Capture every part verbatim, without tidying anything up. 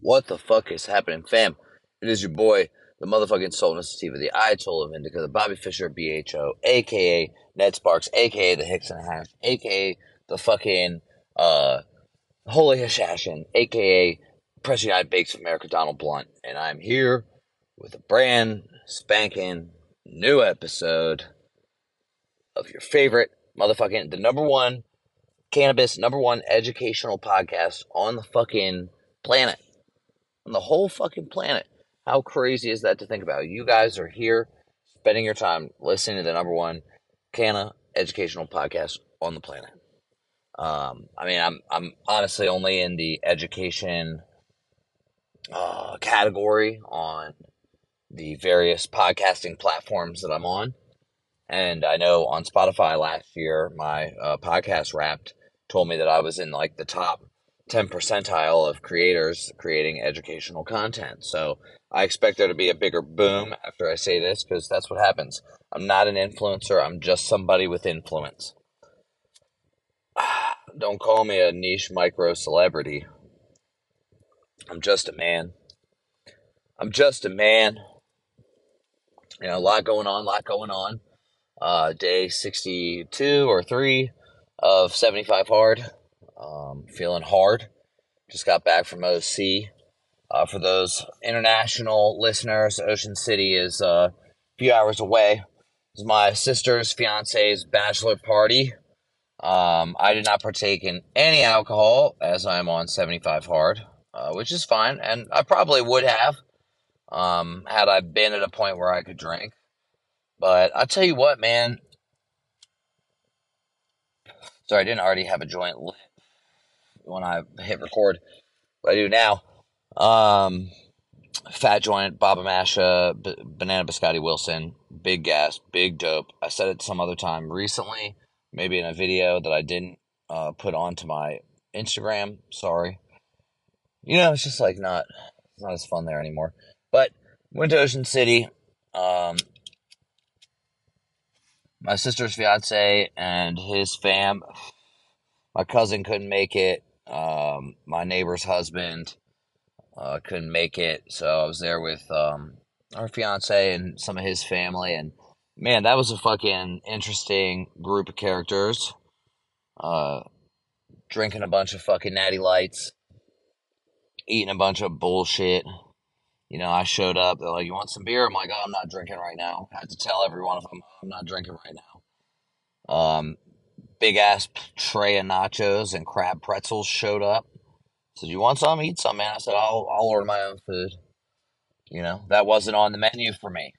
What the fuck is happening, fam? It is your boy, the motherfucking Soulness Sativa, the Ayatollah of Indica, the Bobby Fischer of B H O, a k a. Ned Sparks, a k a the Hicks and Hash, a k a the fucking uh, Holy Hashashin, a k a. Press United Bakes of America, Donald Blunt. And I'm here with a brand spanking new episode of your favorite motherfucking, the number one cannabis, number one educational podcast on the fucking planet. On the whole fucking planet. How crazy is that to think about? You guys are here spending your time listening to the number one canna educational podcast on the planet. Um, I mean, I'm I'm honestly only in the education uh, category on the various podcasting platforms that I'm on. And I know on Spotify last year, my uh, podcast Wrapped told me that I was in like the top ten percentile of creators creating educational content. So I expect there to be a bigger boom after I say this, because that's what happens. I'm not an influencer. I'm just somebody with influence. Don't call me a niche micro celebrity. I'm just a man. I'm just a man. You know, a lot going on, a lot going on. Uh, day sixty-two or three of seventy-five Hard. Um, feeling hard. Just got back from O C. Uh, for those international listeners, Ocean City is uh, a few hours away. It's my sister's fiance's bachelor party. Um, I did not partake in any alcohol as I'm on seventy-five Hard, uh, which is fine. And I probably would have, um, had I been at a point where I could drink. But I'll tell you what, man. Sorry, I didn't already have a joint lit when I hit record, but I do now. Um, fat joint, Boba Masha, B- Banana Biscotti Wilson, big gas, big dope. I said it some other time recently, maybe in a video that I didn't uh, put onto my Instagram. Sorry. You know, it's just like not, it's not as fun there anymore. But went to Ocean City. Um... My sister's fiance and his fam, my cousin couldn't make it, um, my neighbor's husband uh, couldn't make it, so I was there with um, our fiance and some of his family, and man, that was a fucking interesting group of characters, uh, drinking a bunch of fucking Natty Lights, eating a bunch of bullshit. You know, I showed up, they're like, you want some beer? I'm like, oh, I'm not drinking right now. I had to tell every one of them, I'm not drinking right now. Um, big-ass tray of nachos and crab pretzels showed up. I said, you want some? Eat some, man. I said, I'll, I'll order my own food. You know, that wasn't on the menu for me.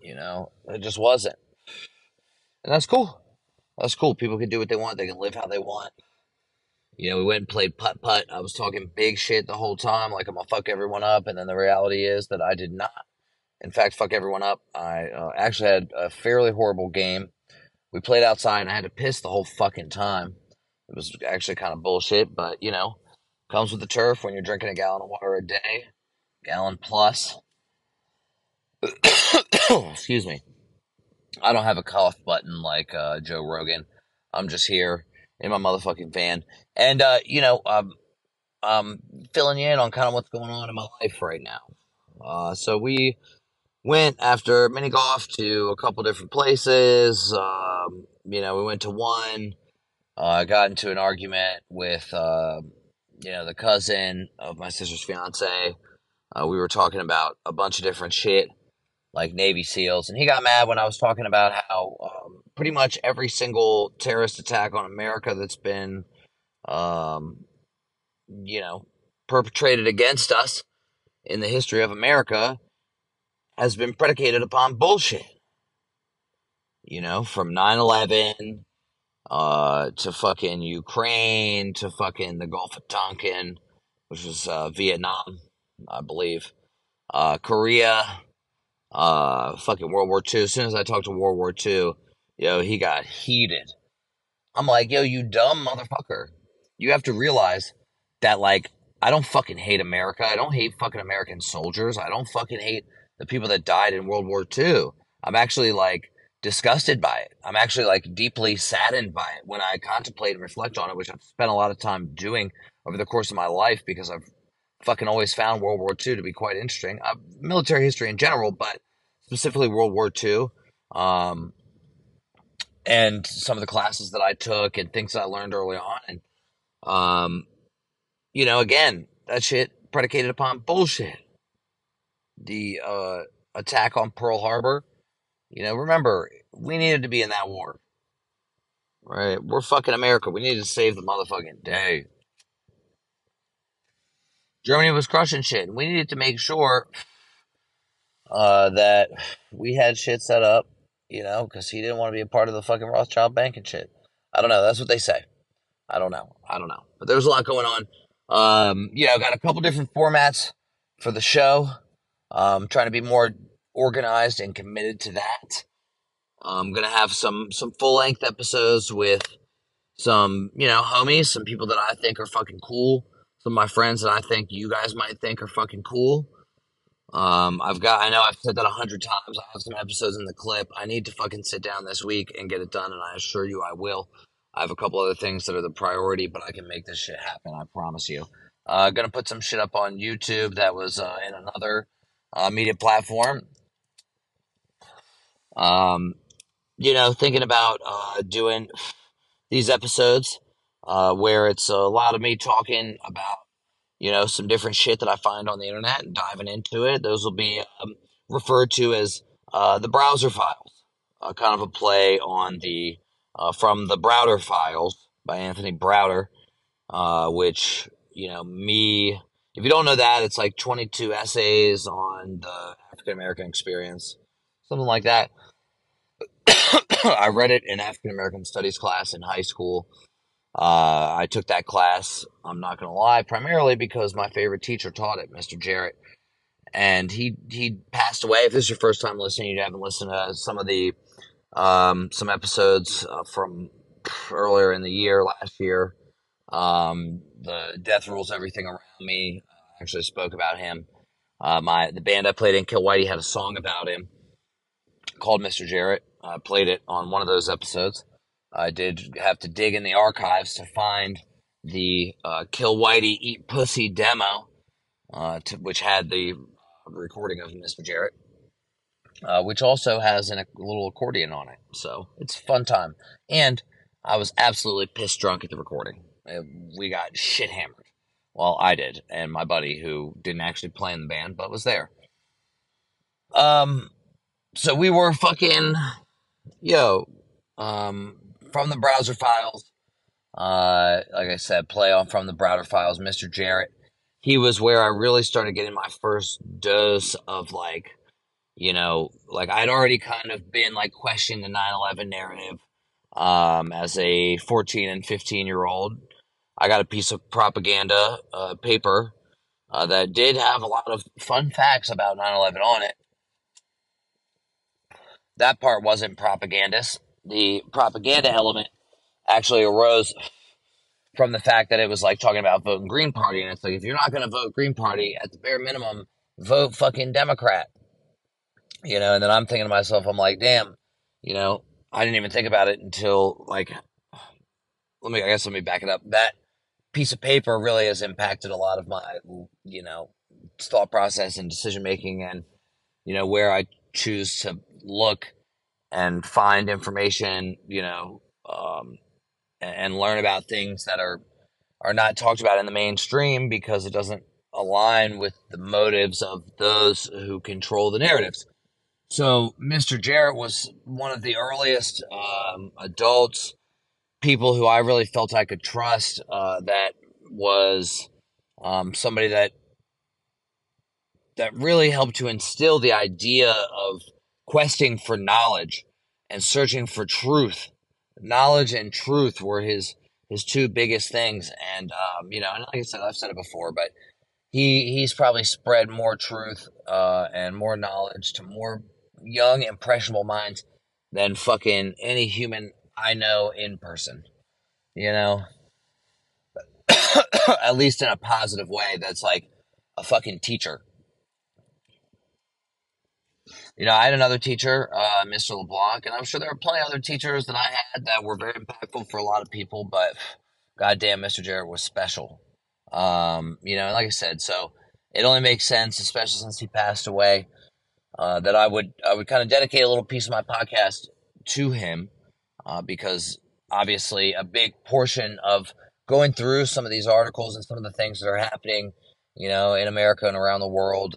You know, it just wasn't. And that's cool. That's cool. People can do what they want. They can live how they want. You know, we went and played putt-putt. I was talking big shit the whole time, like I'm going to fuck everyone up. And then the reality is that I did not, in fact, fuck everyone up. I uh, actually had a fairly horrible game. We played outside, and I had to piss the whole fucking time. It was actually kind of bullshit, but, you know, comes with the turf when you're drinking a gallon of water a day, gallon plus. Excuse me. I don't have a cough button like uh, Joe Rogan. I'm just here. In my motherfucking van. And, uh, you know, um, I'm filling you in on kind of what's going on in my life right now. Uh, so we went after mini golf to a couple different places. Um, you know, we went to one. I uh, got into an argument with, uh, you know, the cousin of my sister's fiance. Uh, we were talking about a bunch of different shit, like Navy SEALs. And he got mad when I was talking about how... Um, pretty much every single terrorist attack on America that's been, um, you know, perpetrated against us in the history of America has been predicated upon bullshit. You know, from nine eleven uh, to fucking Ukraine to fucking the Gulf of Tonkin, which was uh, Vietnam, I believe, uh, Korea, uh, fucking World War Two. As soon as I talked to World War Two, yo, he got heated. I'm like, yo, you dumb motherfucker. You have to realize that, like, I don't fucking hate America. I don't hate fucking American soldiers. I don't fucking hate the people that died in World War Two. I'm actually, like, disgusted by it. I'm actually like deeply saddened by it when I contemplate and reflect on it, which I've spent a lot of time doing over the course of my life because I've fucking always found World War Two to be quite interesting. Uh, military history in general, but specifically World War Two, um, and some of the classes that I took and things that I learned early on. And, um, you know, again, that shit predicated upon bullshit. The uh, attack on Pearl Harbor, you know, remember, we needed to be in that war, right? We're fucking America. We needed to save the motherfucking day. Germany was crushing shit. We needed to make sure uh, that we had shit set up, you know, because he didn't want to be a part of the fucking Rothschild bank and shit. I don't know. That's what they say. I don't know. I don't know. But there's a lot going on. Um, you know, got a couple different formats for the show. Um, trying to be more organized and committed to that. I'm going to have some, some full-length episodes with some, you know, homies, some people that I think are fucking cool, some of my friends that I think you guys might think are fucking cool. Um, I've got, I know I've said that a hundred times. I have some episodes in the clip. I need to fucking sit down this week and get it done, and I assure you I will. I have a couple other things that are the priority, but I can make this shit happen, I promise you. Uh, gonna put some shit up on YouTube that was uh, in another uh, media platform. Um, you know, thinking about uh, doing these episodes uh, where it's a lot of me talking about, you know, some different shit that I find on the internet and diving into it. Those will be um, referred to as uh, the Browder files, uh, kind of a play on the uh, from the Browder files by Anthony Browder, uh, which, you know, me, if you don't know that, it's like twenty-two essays on the African-American experience, something like that. I read it in African-American studies class in high school. Uh, I took that class, I'm not going to lie, primarily because my favorite teacher taught it, Mister Jarrett, and he he passed away. If this is your first time listening, you haven't listened to some of the um, some episodes uh, from earlier in the year, last year, um, the Death Rules Everything Around Me, I actually spoke about him. Uh, my the band I played in, Kill Whitey, had a song about him called Mister Jarrett. I played it on one of those episodes. I did have to dig in the archives to find the uh, Kill Whitey Eat Pussy demo, uh, to, which had the recording of Mister Jarrett, uh, which also has an, a little accordion on it. So it's a fun time. And I was absolutely pissed drunk at the recording. We got shit hammered. Well, I did, and my buddy who didn't actually play in the band but was there. Um, so we were fucking, yo, um... from the Browder files, uh, like I said, play on from the Browder files, Mister Jarrett. He was where I really started getting my first dose of, like, you know, like I'd already kind of been like questioning the nine eleven narrative um, as a fourteen and fifteen year old. I got a piece of propaganda uh, paper uh, that did have a lot of fun facts about nine eleven on it. That part wasn't propagandist. The propaganda element actually arose from the fact that it was like talking about voting Green Party. And it's like, if you're not going to vote Green Party, at the bare minimum, vote fucking Democrat. You know, and then I'm thinking to myself, I'm like, damn, you know, I didn't even think about it until like, let me, I guess let me back it up. That piece of paper really has impacted a lot of my, you know, thought process and decision making and, you know, where I choose to look and find information, you know, um, and, and learn about things that are, are not talked about in the mainstream because it doesn't align with the motives of those who control the narratives. So Mister Jarrett was one of the earliest um, adults, people who I really felt I could trust, uh, that was um, somebody that that really helped to instill the idea of questing for knowledge and searching for truth. Knowledge and truth were his his two biggest things. And, um, you know, and like I said, I've said it before, but he he's probably spread more truth uh, and more knowledge to more young, impressionable minds than fucking any human I know in person. You know? At least in a positive way that's like a fucking teacher. You know, I had another teacher, uh, Mister LeBlanc, and I'm sure there were plenty of other teachers that I had that were very impactful for a lot of people, but goddamn, Mister Jarrett was special. Um, you know, like I said, so it only makes sense, especially since he passed away, uh, that I would I would kind of dedicate a little piece of my podcast to him, uh, because obviously a big portion of going through some of these articles and some of the things that are happening, you know, in America and around the world,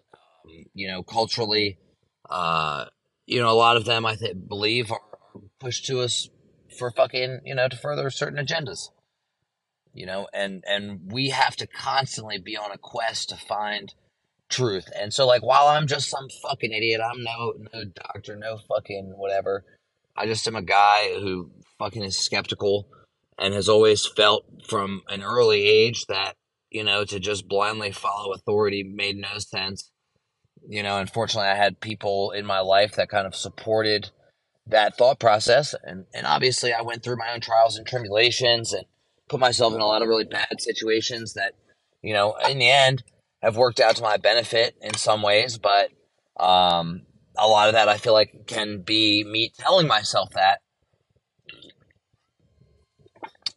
you know, culturally, uh, you know, a lot of them I th- believe are pushed to us for fucking, you know, to further certain agendas, you know, and, and we have to constantly be on a quest to find truth. And so like, while I'm just some fucking idiot, I'm no, no doctor, no fucking whatever. I just am a guy who fucking is skeptical and has always felt from an early age that, you know, to just blindly follow authority made no sense. You know, unfortunately, I had people in my life that kind of supported that thought process. And, and obviously, I went through my own trials and tribulations and put myself in a lot of really bad situations that, you know, in the end have worked out to my benefit in some ways. But um, a lot of that I feel like can be me telling myself that.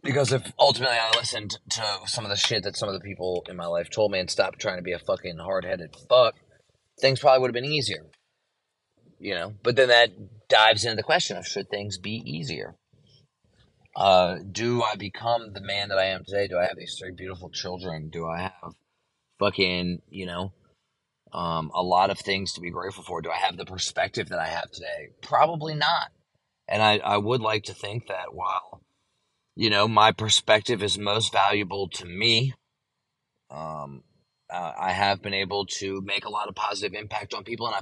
Because if ultimately I listened to some of the shit that some of the people in my life told me and stopped trying to be a fucking hard-headed fuck, things probably would have been easier, you know? But then that dives into the question of should things be easier? Uh, do I become the man that I am today? Do I have these three beautiful children? Do I have fucking, you know, um, a lot of things to be grateful for? Do I have the perspective that I have today? Probably not. And I, I would like to think that while... you know, my perspective is most valuable to me. Um, uh, I have been able to make a lot of positive impact on people, and I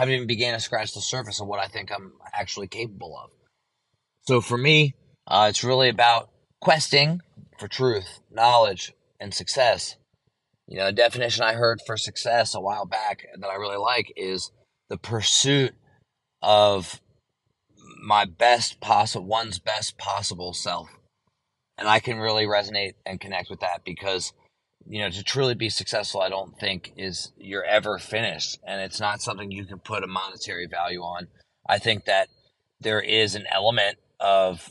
haven't even began to scratch the surface of what I think I'm actually capable of. So for me, uh, it's really about questing for truth, knowledge, and success. You know, a definition I heard for success a while back that I really like is the pursuit of my best possible, one's best possible self. And I can really resonate and connect with that because, you know, to truly be successful, I don't think is you're ever finished. And it's not something you can put a monetary value on. I think that there is an element of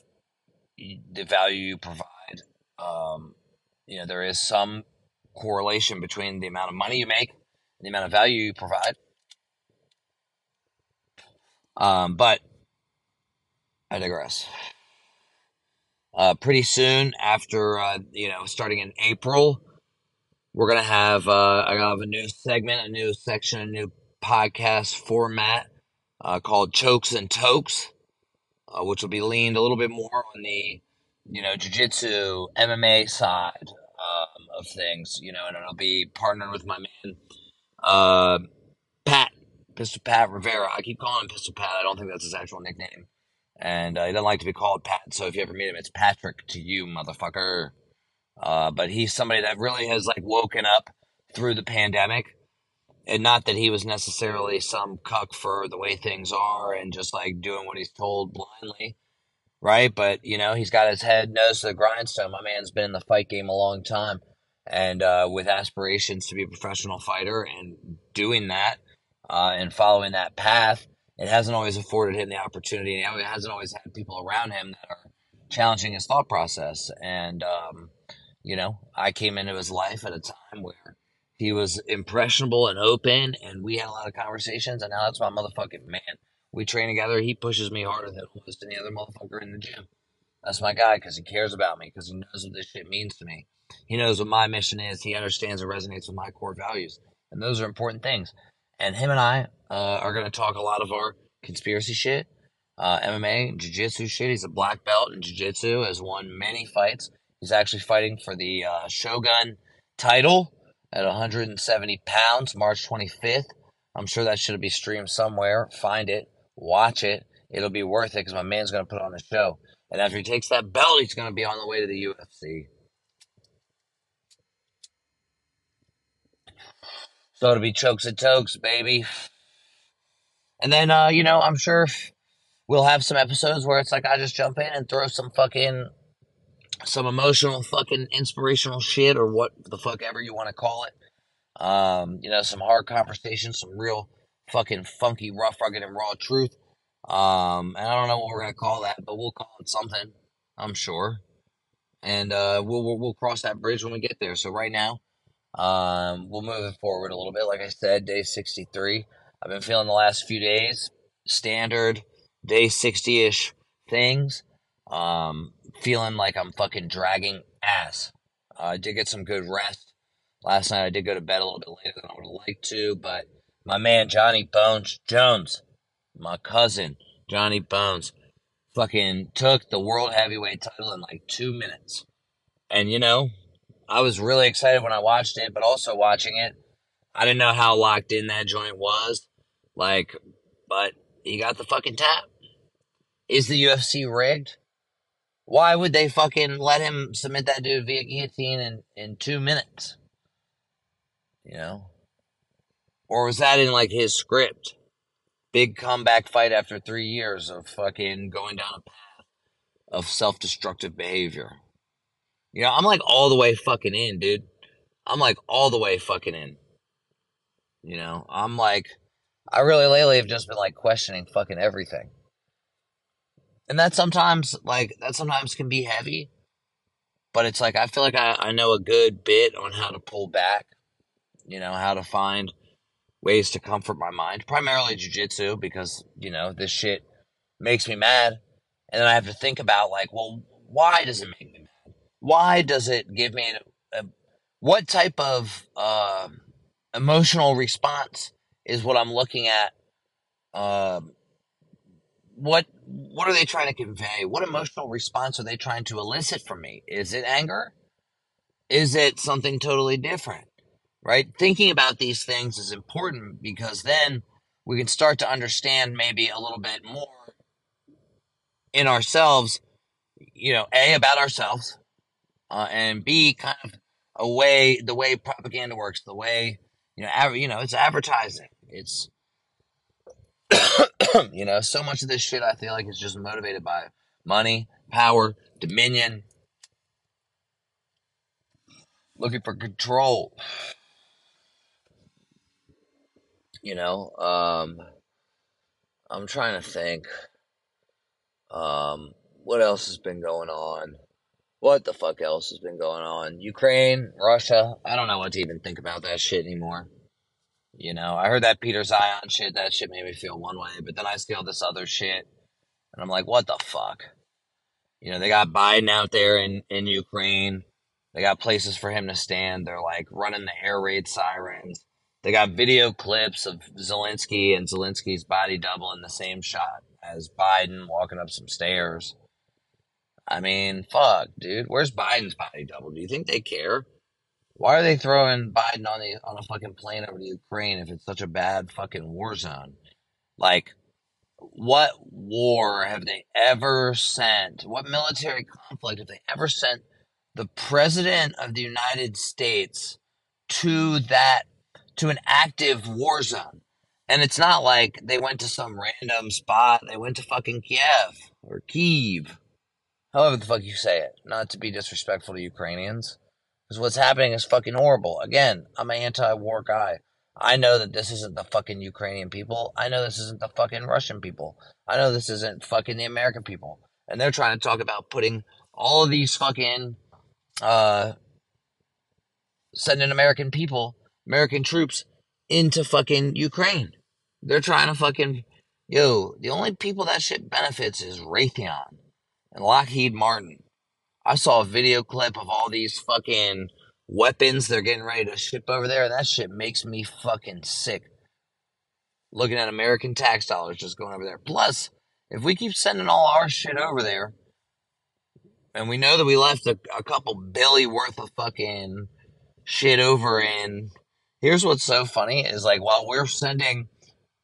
the value you provide. Um, you know, there is some correlation between the amount of money you make and the amount of value you provide. Um, but I digress. Uh, pretty soon after, uh, you know, starting in April, we're going to have, uh, I have a new segment, a new section, a new podcast format uh, called Chokes and Tokes, uh, which will be leaned a little bit more on the, you know, jiu-jitsu, M M A side um, of things, you know, and it'll be partnered with my man, uh, Pat, Pistol Pat Rivera. I keep calling him Pistol Pat. I don't think that's his actual nickname. And uh, he doesn't like to be called Pat, so if you ever meet him, it's Patrick to you, motherfucker. Uh, but he's somebody that really has, like, woken up through the pandemic. And not that he was necessarily some cuck for the way things are and just, like, doing what he's told blindly, right? But, you know, he's got his head, nose to the grindstone. My man's been in the fight game a long time. And uh, with aspirations to be a professional fighter and doing that uh, and following that path, it hasn't always afforded him the opportunity, and he hasn't always had people around him that are challenging his thought process. And, um, you know, I came into his life at a time where he was impressionable and open, and we had a lot of conversations, and now that's my motherfucking man. We train together. He pushes me harder than almost any other motherfucker in the gym. That's my guy because he cares about me, because he knows what this shit means to me. He knows what my mission is. He understands and resonates with my core values, and those are important things. And him and I uh, are going to talk a lot of our conspiracy shit, uh, M M A, jiu-jitsu shit. He's a black belt in jiu-jitsu, has won many fights. He's actually fighting for the uh, Shogun title at one hundred seventy pounds, March twenty-fifth. I'm sure that should be streamed somewhere. Find it. Watch it. It'll be worth it because my man's going to put on a show. And after he takes that belt, he's going to be on the way to the U F C. So it'll be Chokes and Tokes, baby. And then, uh, you know, I'm sure we'll have some episodes where it's like I just jump in and throw some fucking, some emotional fucking inspirational shit or what the fuck ever you want to call it. Um, you know, some hard conversations, some real fucking funky, rough, rugged, and raw truth. Um, and I don't know what we're going to call that, but we'll call it something, I'm sure. And uh, we'll, we'll we'll cross that bridge when we get there. So right now, um, we'll move it forward a little bit. Like I said, day sixty-three. I've been feeling the last few days, standard day sixty-ish things. Um, feeling like I'm fucking dragging ass. Uh, I did get some good rest. Last night I did go to bed a little bit later than I would have liked to, but my man Johnny Bones Jones, my cousin Johnny Bones, fucking took the world heavyweight title in like two minutes. And, you know, I was really excited when I watched it, but also watching it, I didn't know how locked in that joint was. Like, but he got the fucking tap. Is the U F C rigged? Why would they fucking let him submit that dude via guillotine in, in two minutes? You know? Or was that in, like, his script? Big comeback fight after three years of fucking going down a path of self-destructive behavior. You know, I'm, like, all the way fucking in, dude. I'm, like, all the way fucking in. You know? I'm, like... I really lately have just been, like, questioning fucking everything. And that sometimes, like, that sometimes can be heavy. But it's, like, I feel like I, I know a good bit on how to pull back. You know, how to find... ways to comfort my mind, primarily jiu-jitsu, because, you know, this shit makes me mad. And then I have to think about, like, well, why does it make me mad? Why does it give me a, a, what type of uh, emotional response is what I'm looking at? Uh, what what are they trying to convey? What emotional response are they trying to elicit from me? Is it anger? Is it something totally different? Right? Thinking about these things is important because then we can start to understand maybe a little bit more in ourselves, you know, A, about ourselves, uh, and B, kind of a way, the way propaganda works, the way, you know, av- you know, it's advertising. It's, you know, so much of this shit I feel like is just motivated by money, power, dominion, looking for control. You know, um, I'm trying to think, um, what else has been going on? What the fuck else has been going on? Ukraine, Russia, I don't know what to even think about that shit anymore. You know, I heard that Peter Zion shit, that shit made me feel one way, but then I see all this other shit, and I'm like, what the fuck? You know, they got Biden out there in, in Ukraine, they got places for him to stand, they're like running the air raid sirens. They got video clips of Zelensky and Zelensky's body double in the same shot as Biden walking up some stairs. I mean, fuck, dude. Where's Biden's body double? Do you think they care? Why are they throwing Biden on the on a fucking plane over to Ukraine if it's such a bad fucking war zone? Like, what war have they ever sent? What military conflict have they ever sent the president of the United States to that to an active war zone? And it's not like they went to some random spot. They went to fucking Kiev or Kyiv, however the fuck you say it, not to be disrespectful to Ukrainians, because what's happening is fucking horrible. Again, I'm an anti-war guy. I know that this isn't the fucking Ukrainian people. I know this isn't the fucking Russian people. I know this isn't fucking the American people. And they're trying to talk about putting all of these fucking, uh, sending American people American troops into fucking Ukraine. They're trying to fucking... Yo, the only people that shit benefits is Raytheon and Lockheed Martin. I saw a video clip of all these fucking weapons they're getting ready to ship over there. That shit makes me fucking sick. Looking at American tax dollars just going over there. Plus, if we keep sending all our shit over there, and we know that we left a, a couple billy worth of fucking shit over in... Here's what's so funny is, like, while we're sending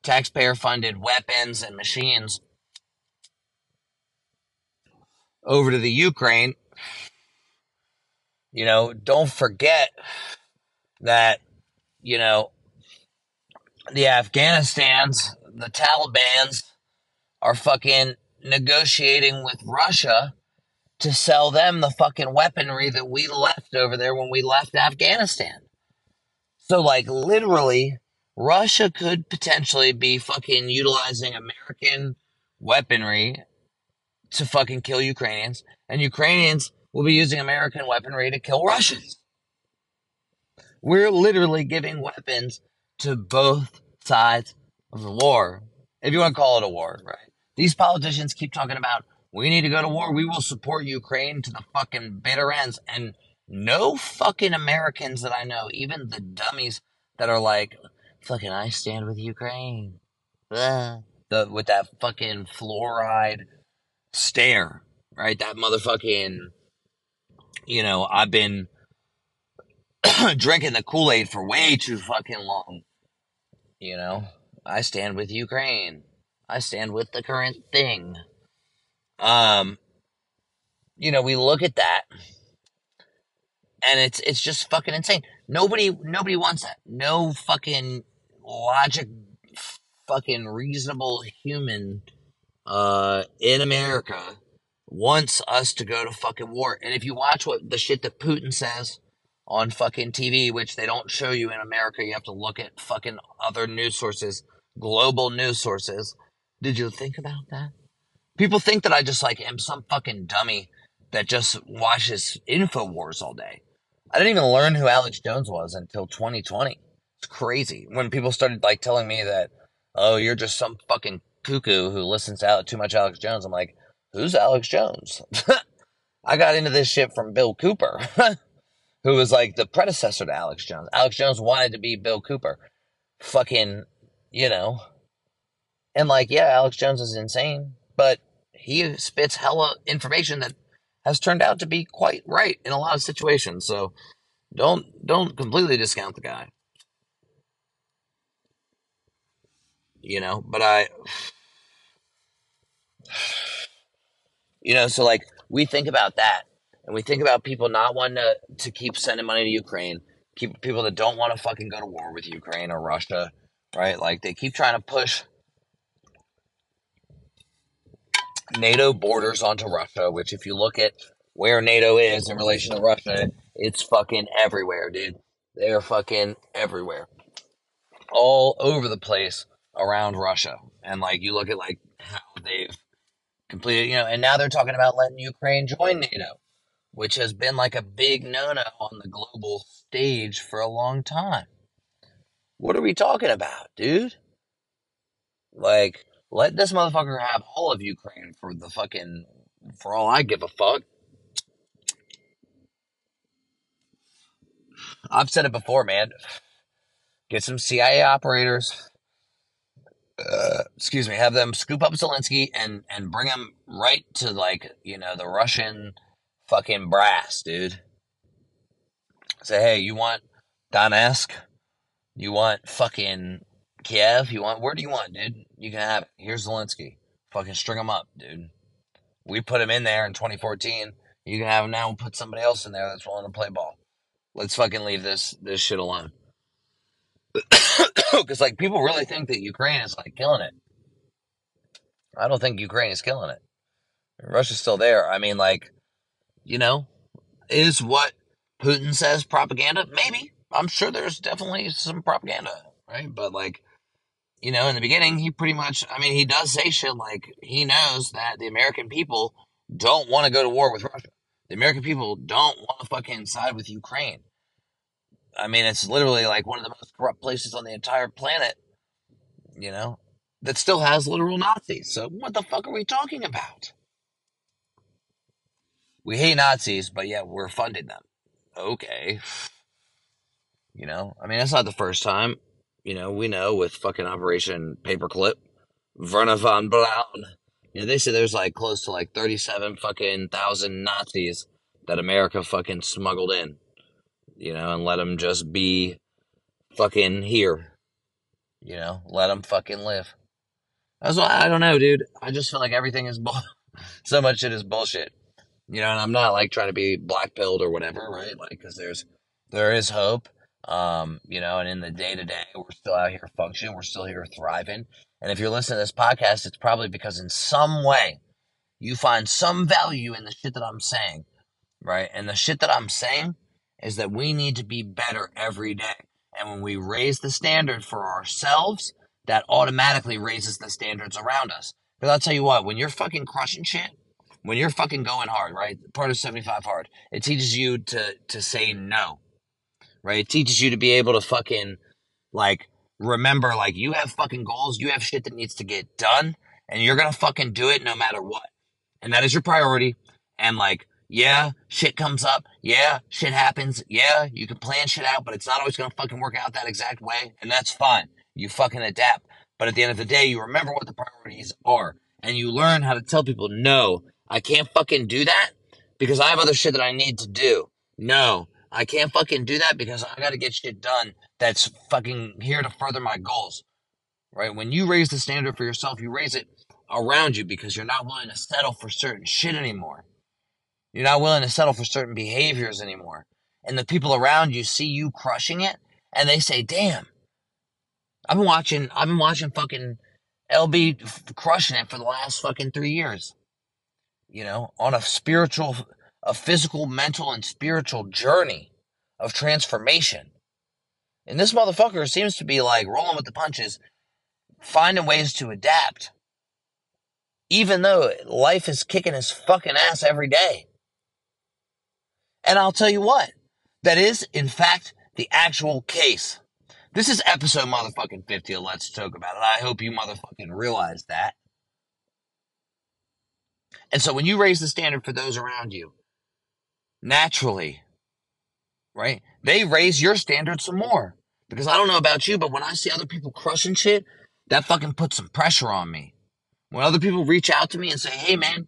taxpayer-funded weapons and machines over to the Ukraine, you know, don't forget that, you know, the Afghanistans, the Talibans are fucking negotiating with Russia to sell them the fucking weaponry that we left over there when we left Afghanistan. So, like, literally, Russia could potentially be fucking utilizing American weaponry to fucking kill Ukrainians, and Ukrainians will be using American weaponry to kill Russians. We're literally giving weapons to both sides of the war, if you want to call it a war, right? These politicians keep talking about, we need to go to war, we will support Ukraine to the fucking bitter ends, and no fucking Americans that I know, even the dummies that are like, fucking I stand with Ukraine, the, with that fucking fluoride stare, right? That motherfucking, you know, I've been drinking the Kool-Aid for way too fucking long, you know? I stand with Ukraine. I stand with the current thing. Um, you know, we look at that, and it's it's just fucking insane. Nobody nobody wants that. No fucking logic, fucking reasonable human uh, in America wants us to go to fucking war. And if you watch what the shit that Putin says on fucking T V, which they don't show you in America, you have to look at fucking other news sources, global news sources. Did you think about that? People think that I just like am some fucking dummy that just watches InfoWars all day. I didn't even learn who Alex Jones was until twenty twenty. It's crazy. When people started like telling me that, oh, you're just some fucking cuckoo who listens to too much Alex Jones. I'm like, who's Alex Jones? I got into this shit from Bill Cooper, who was like the predecessor to Alex Jones. Alex Jones wanted to be Bill Cooper. Fucking, you know. And like, yeah, Alex Jones is insane, but he spits hella information that has turned out to be quite right in a lot of situations. So don't don't completely discount the guy. You know, but I you know, so like we think about that, and we think about people not wanting to, to keep sending money to Ukraine, keep people that don't want to fucking go to war with Ukraine or Russia, right? Like they keep trying to push NATO borders onto Russia, which if you look at where NATO is in relation to Russia, it's fucking everywhere, dude. They are fucking everywhere. All over the place around Russia. And like you look at like how they've completed, you know, and now they're talking about letting Ukraine join NATO, which has been like a big no-no on the global stage for a long time. What are we talking about, dude? Like, let this motherfucker have all of Ukraine for the fucking, for all I give a fuck. I've said it before, man. Get some C I A operators. Uh, excuse me. Have them scoop up Zelensky and, and bring him right to like, you know, the Russian fucking brass, dude. Say, hey, you want Donetsk? You want fucking Kiev? You want, where do you want, dude? You can have it. Here's Zelensky. Fucking string him up, dude. We put him in there in twenty fourteen. You can have him now and put somebody else in there that's willing to play ball. Let's fucking leave this this shit alone. Because, like, people really think that Ukraine is, like, killing it. I don't think Ukraine is killing it. Russia's still there. I mean, like, you know, is what Putin says propaganda? Maybe. I'm sure there's definitely some propaganda, right? But, like, you know, in the beginning, he pretty much, I mean, he does say shit like he knows that the American people don't want to go to war with Russia. The American people don't want to fucking side with Ukraine. I mean, it's literally like one of the most corrupt places on the entire planet, you know, that still has literal Nazis. So what the fuck are we talking about? We hate Nazis, but yeah, we're funding them. Okay. You know, I mean, that's not the first time. You know, we know with fucking Operation Paperclip, Wernher von Braun. You know, they say there's like close to like thirty-seven fucking thousand Nazis that America fucking smuggled in, you know, and let them just be fucking here, you know, let them fucking live. That's why I don't know, dude. I just feel like everything is bull. So much shit is bullshit, you know. And I'm not like trying to be black-pilled or whatever, right? Like, because there's there is hope. Um, you know, and in the day to day, we're still out here functioning. We're still here thriving. And if you're listening to this podcast, it's probably because in some way you find some value in the shit that I'm saying, right? And the shit that I'm saying is that we need to be better every day. And when we raise the standard for ourselves, that automatically raises the standards around us. Because I'll tell you what, when you're fucking crushing shit, when you're fucking going hard, right? Part of seventy-five hard, it teaches you to, to say no, right? It teaches you to be able to fucking, like, remember, like, you have fucking goals, you have shit that needs to get done, and you're gonna fucking do it no matter what. And that is your priority. And, like, yeah, shit comes up. Yeah, shit happens. Yeah, you can plan shit out, but it's not always gonna fucking work out that exact way. And that's fine. You fucking adapt. But at the end of the day, you remember what the priorities are. And you learn how to tell people, no, I can't fucking do that because I have other shit that I need to do. No, I can't fucking do that because I gotta get shit done that's fucking here to further my goals. Right? When you raise the standard for yourself, you raise it around you because you're not willing to settle for certain shit anymore. You're not willing to settle for certain behaviors anymore. And the people around you see you crushing it and they say, damn, I've been watching, I've been watching fucking L B crushing it for the last fucking three years. You know, on a spiritual, a physical, mental, and spiritual journey of transformation. And this motherfucker seems to be like rolling with the punches, finding ways to adapt. Even though life is kicking his fucking ass every day. And I'll tell you what, that is, in fact, the actual case. This is episode motherfucking fifty of Let's Talk About It. I hope you motherfucking realize that. And so when you raise the standard for those around you, naturally, right, they raise your standard some more. Because I don't know about you, but when I see other people crushing shit, that fucking puts some pressure on me. When other people reach out to me and say, hey, man,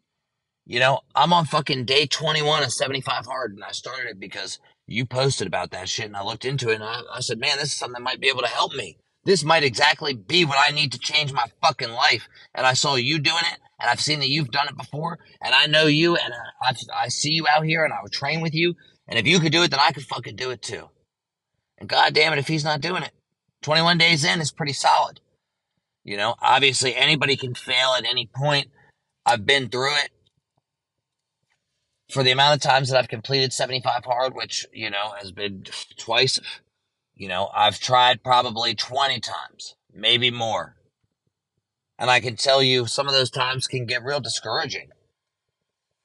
you know, I'm on fucking day twenty-one of seventy-five hard, and I started it because you posted about that shit, and I looked into it, and I, I said, man, this is something that might be able to help me. This might exactly be what I need to change my fucking life, and I saw you doing it, and I've seen that you've done it before, and I know you, and I, I, I see you out here, and I would train with you, and if you could do it, then I could fucking do it too. And God damn it if he's not doing it. twenty-one days in is pretty solid. You know, obviously anybody can fail at any point. I've been through it. For the amount of times that I've completed seventy-five hard, which, you know, has been twice, you know, I've tried probably twenty times, maybe more. And I can tell you some of those times can get real discouraging.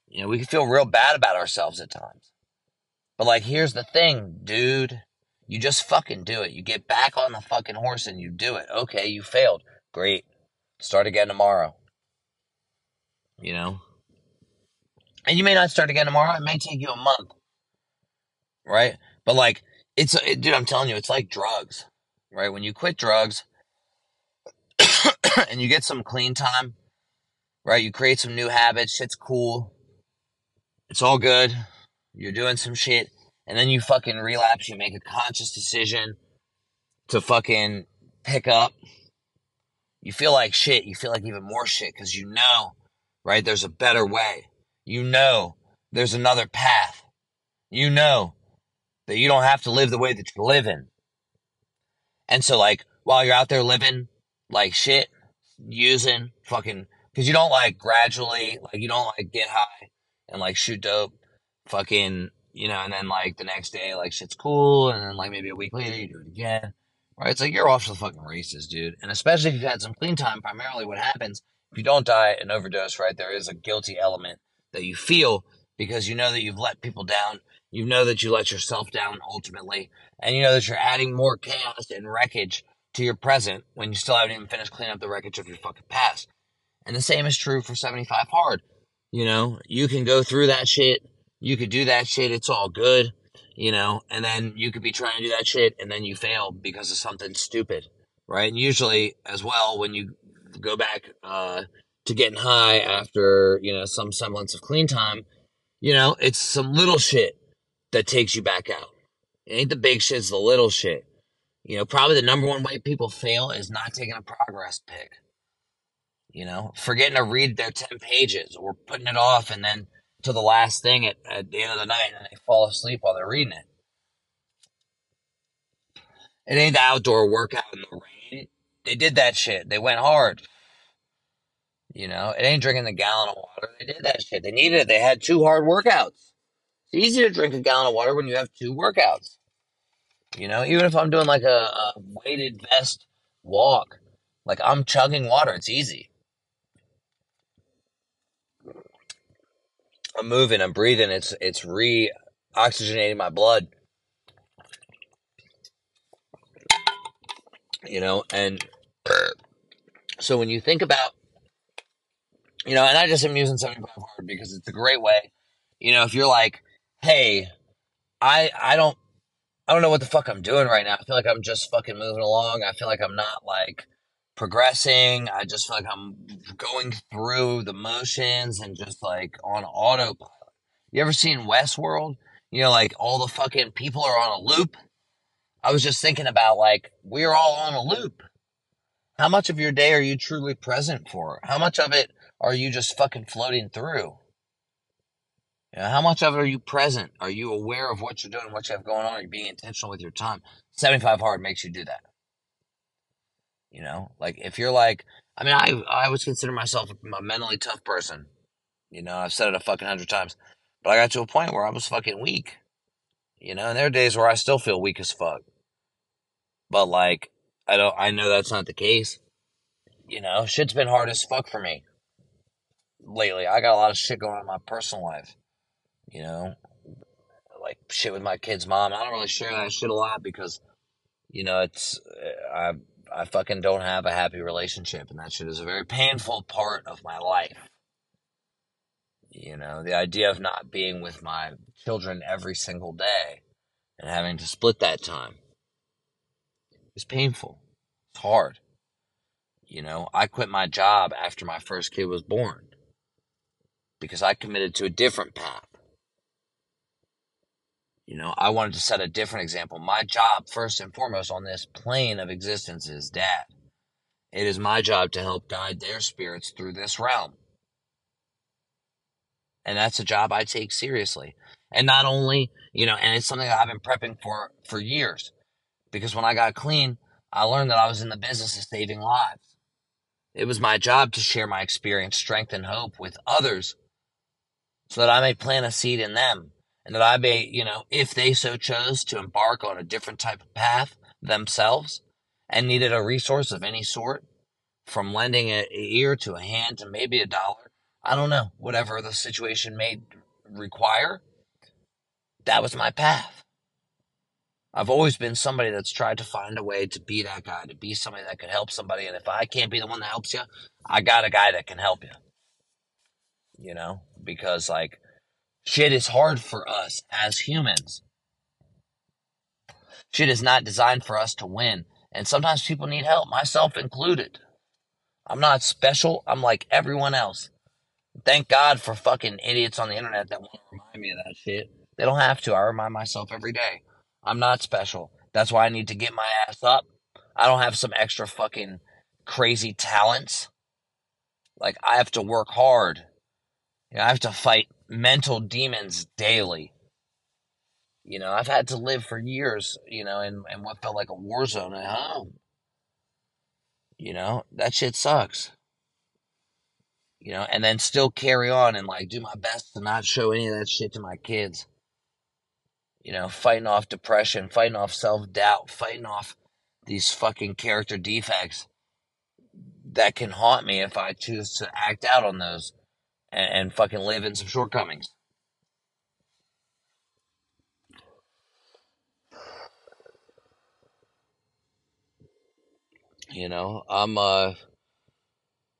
You know, we can feel real bad about ourselves at times. But, like, here's the thing, dude. You just fucking do it. You get back on the fucking horse and you do it. Okay, you failed. Great. Start again tomorrow. You know? And you may not start again tomorrow. It may take you a month. Right? But, like, it's, it, dude, I'm telling you, it's like drugs. Right? When you quit drugs and you get some clean time, right? You create some new habits. Shit's cool. It's all good. You're doing some shit. And then you fucking relapse, you make a conscious decision to fucking pick up. You feel like shit, you feel like even more shit, because you know, right, there's a better way. You know there's another path. You know that you don't have to live the way that you're living. And so, like, while you're out there living, like, shit, using, fucking, because you don't, like, gradually, like, you don't, like, get high and, like, shoot dope, fucking... You know, and then, like, the next day, like, shit's cool, and then, like, maybe a week later, you do it again, right? It's like, you're off to the fucking races, dude. And especially if you've had some clean time, primarily what happens, if you don't die an overdose, right, there is a guilty element that you feel because you know that you've let people down, you know that you let yourself down ultimately, and you know that you're adding more chaos and wreckage to your present when you still haven't even finished cleaning up the wreckage of your fucking past. And the same is true for seventy-five hard. You know, you can go through that shit. You could do that shit, it's all good, you know, and then you could be trying to do that shit, and then you fail because of something stupid, right? And usually, as well, when you go back uh, to getting high after, you know, some semblance of clean time, you know, it's some little shit that takes you back out. It ain't the big shit, it's the little shit. You know, probably the number one way people fail is not taking a progress pick, you know, forgetting to read their ten pages or putting it off and then to the last thing at, at the end of the night, and they fall asleep while they're reading it. It ain't the outdoor workout in the rain. They did that shit. They went hard. You know, it ain't drinking the gallon of water. They did that shit. They needed it. They had two hard workouts. It's easy to drink a gallon of water when you have two workouts. You know, even if I'm doing like a, a weighted vest walk, like I'm chugging water. It's easy. I'm moving. I'm breathing. It's it's re-oxygenating my blood. You know, and so when you think about, you know, and I just am using seventy-five hard because it's a great way. You know, if you're like, hey, I I don't I don't know what the fuck I'm doing right now. I feel like I'm just fucking moving along. I feel like I'm not like progressing. I just feel like I'm going through the motions and just like on autopilot. You ever seen Westworld? You know, like all the fucking people are on a loop. I was just thinking about like, we're all on a loop. How much of your day are you truly present for? How much of it are you just fucking floating through? You know, how much of it are you present? Are you aware of what you're doing, what you have going on? Are you being intentional with your time? seventy-five hard makes you do that. You know, like if you're like, I mean, I I always consider myself a mentally tough person. You know, I've said it a fucking hundred times, but I got to a point where I was fucking weak. You know, and there are days where I still feel weak as fuck. But like, I don't, I know that's not the case. You know, shit's been hard as fuck for me lately. I got a lot of shit going on in my personal life. You know, like shit with my kid's mom. I don't really share that shit a lot because, you know, it's, I, I fucking don't have a happy relationship, and that shit is a very painful part of my life. You know, the idea of not being with my children every single day and having to split that time is painful. It's hard. You know, I quit my job after my first kid was born because I committed to a different path. You know, I wanted to set a different example. My job, first and foremost, on this plane of existence is dad. It is my job to help guide their spirits through this realm. And that's a job I take seriously. And not only, you know, and it's something that I've been prepping for for years. Because when I got clean, I learned that I was in the business of saving lives. It was my job to share my experience, strength, and hope with others so that I may plant a seed in them. And that I may, you know, if they so chose to embark on a different type of path themselves and needed a resource of any sort, from lending an ear to a hand to maybe a dollar, I don't know, whatever the situation may require, that was my path. I've always been somebody that's tried to find a way to be that guy, to be somebody that could help somebody. And if I can't be the one that helps you, I got a guy that can help you. You know, because like, shit is hard for us as humans. Shit is not designed for us to win. And sometimes people need help, myself included. I'm not special. I'm like everyone else. Thank God for fucking idiots on the internet that want to remind me of that shit. They don't have to. I remind myself every day. I'm not special. That's why I need to get my ass up. I don't have some extra fucking crazy talents. Like, I have to work hard. You know, I have to fight mental demons daily. You know, I've had to live for years, you know, in, in what felt like a war zone at home. You know, that shit sucks. You know, and then still carry on and like do my best to not show any of that shit to my kids. You know, fighting off depression, fighting off self-doubt, fighting off these fucking character defects that can haunt me if I choose to act out on those. And fucking live in some shortcomings. You know, I'm, uh,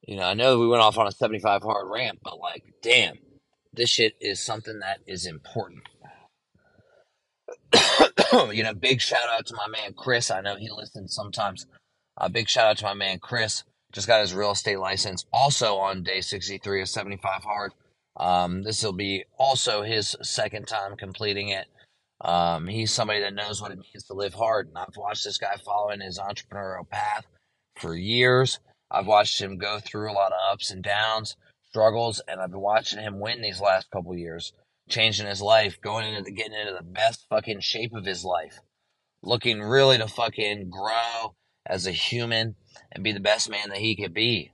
you know, I know we went off on a seventy-five hard rant, but like, damn, this shit is something that is important. You know, big shout out to my man, Chris. I know he listens sometimes. A uh, big shout out to my man, Chris. Just got his real estate license. Also on day sixty-three of seventy-five hard. Um, this will be also his second time completing it. Um, he's somebody that knows what it means to live hard. And I've watched this guy following his entrepreneurial path for years. I've watched him go through a lot of ups and downs, struggles. And I've been watching him win these last couple years. Changing his life. Going into the, getting into the best fucking shape of his life. Looking really to fucking grow as a human. And be the best man that he could be,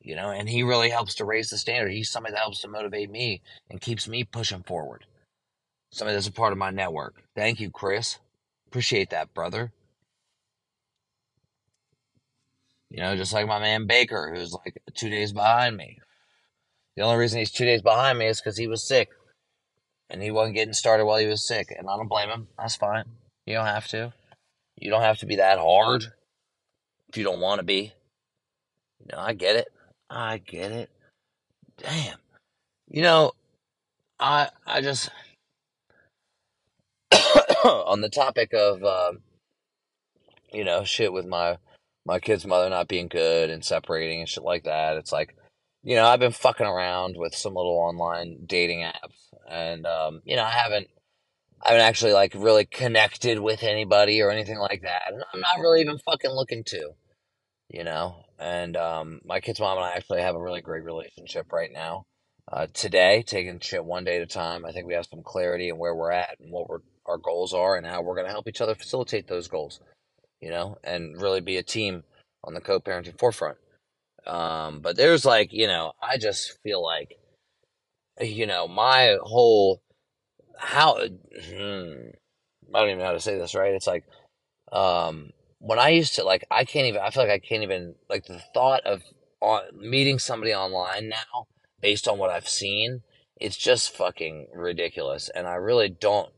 you know, and he really helps to raise the standard. He's somebody that helps to motivate me and keeps me pushing forward. Somebody that's a part of my network. Thank you, Chris. Appreciate that, brother. You know, just like my man Baker, who's like two days behind me. The only reason he's two days behind me is because he was sick. And he wasn't getting started while he was sick. And I don't blame him. That's fine. You don't have to. You don't have to be that hard if you don't want to be. You know, I get it. I get it. Damn. You know, I I just... on the topic of, uh, you know, shit with my, my kid's mother not being good and separating and shit like that, it's like, you know, I've been fucking around with some little online dating apps, and, um, you know, I haven't, I haven't actually, like, really connected with anybody or anything like that, and I'm not really even fucking looking to, you know, and, um, my kid's mom and I actually have a really great relationship right now, uh, today, taking shit one day at a time. I think we have some clarity in where we're at and what we're, our goals are and how we're going to help each other facilitate those goals, you know, and really be a team on the co-parenting forefront. Um, but there's like, you know, I just feel like, you know, my whole, how, hmm, I don't even know how to say this, right? It's like, um, when I used to, like, I can't even, I feel like I can't even, like, the thought of on, meeting somebody online now, based on what I've seen, it's just fucking ridiculous. And I really don't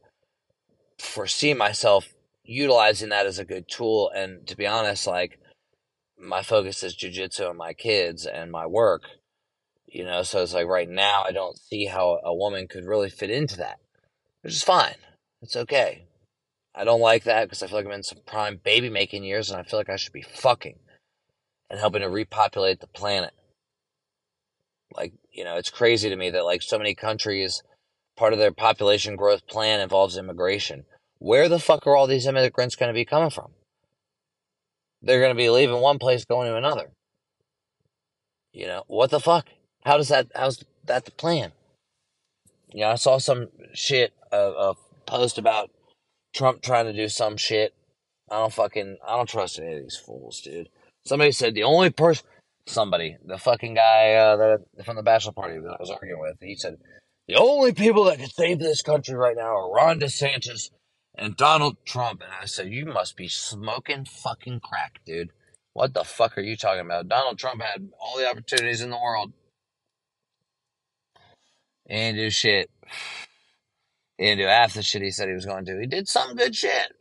foresee myself utilizing that as a good tool. And to be honest, like, my focus is jiu-jitsu and my kids and my work, you know, so it's like right now I don't see how a woman could really fit into that, which is fine. It's okay. I don't like that because I feel like I'm in some prime baby-making years and I feel like I should be fucking and helping to repopulate the planet. Like, you know, it's crazy to me that, like, so many countries, part of their population growth plan involves immigration. Where the fuck are all these immigrants going to be coming from? They're going to be leaving one place, going to another. You know, what the fuck? How does that, how's that the plan? You know, I saw some shit, a, a post about Trump trying to do some shit. I don't fucking, I don't trust any of these fools, dude. Somebody said the only person, somebody, the fucking guy uh, that, from the bachelor party that I was arguing with, he said, the only people that can save this country right now are Ron DeSantis and Donald Trump. And I said, you must be smoking fucking crack, dude. What the fuck are you talking about? Donald Trump had all the opportunities in the world. He didn't do shit. He didn't do half the shit he said he was going to do. He did some good shit.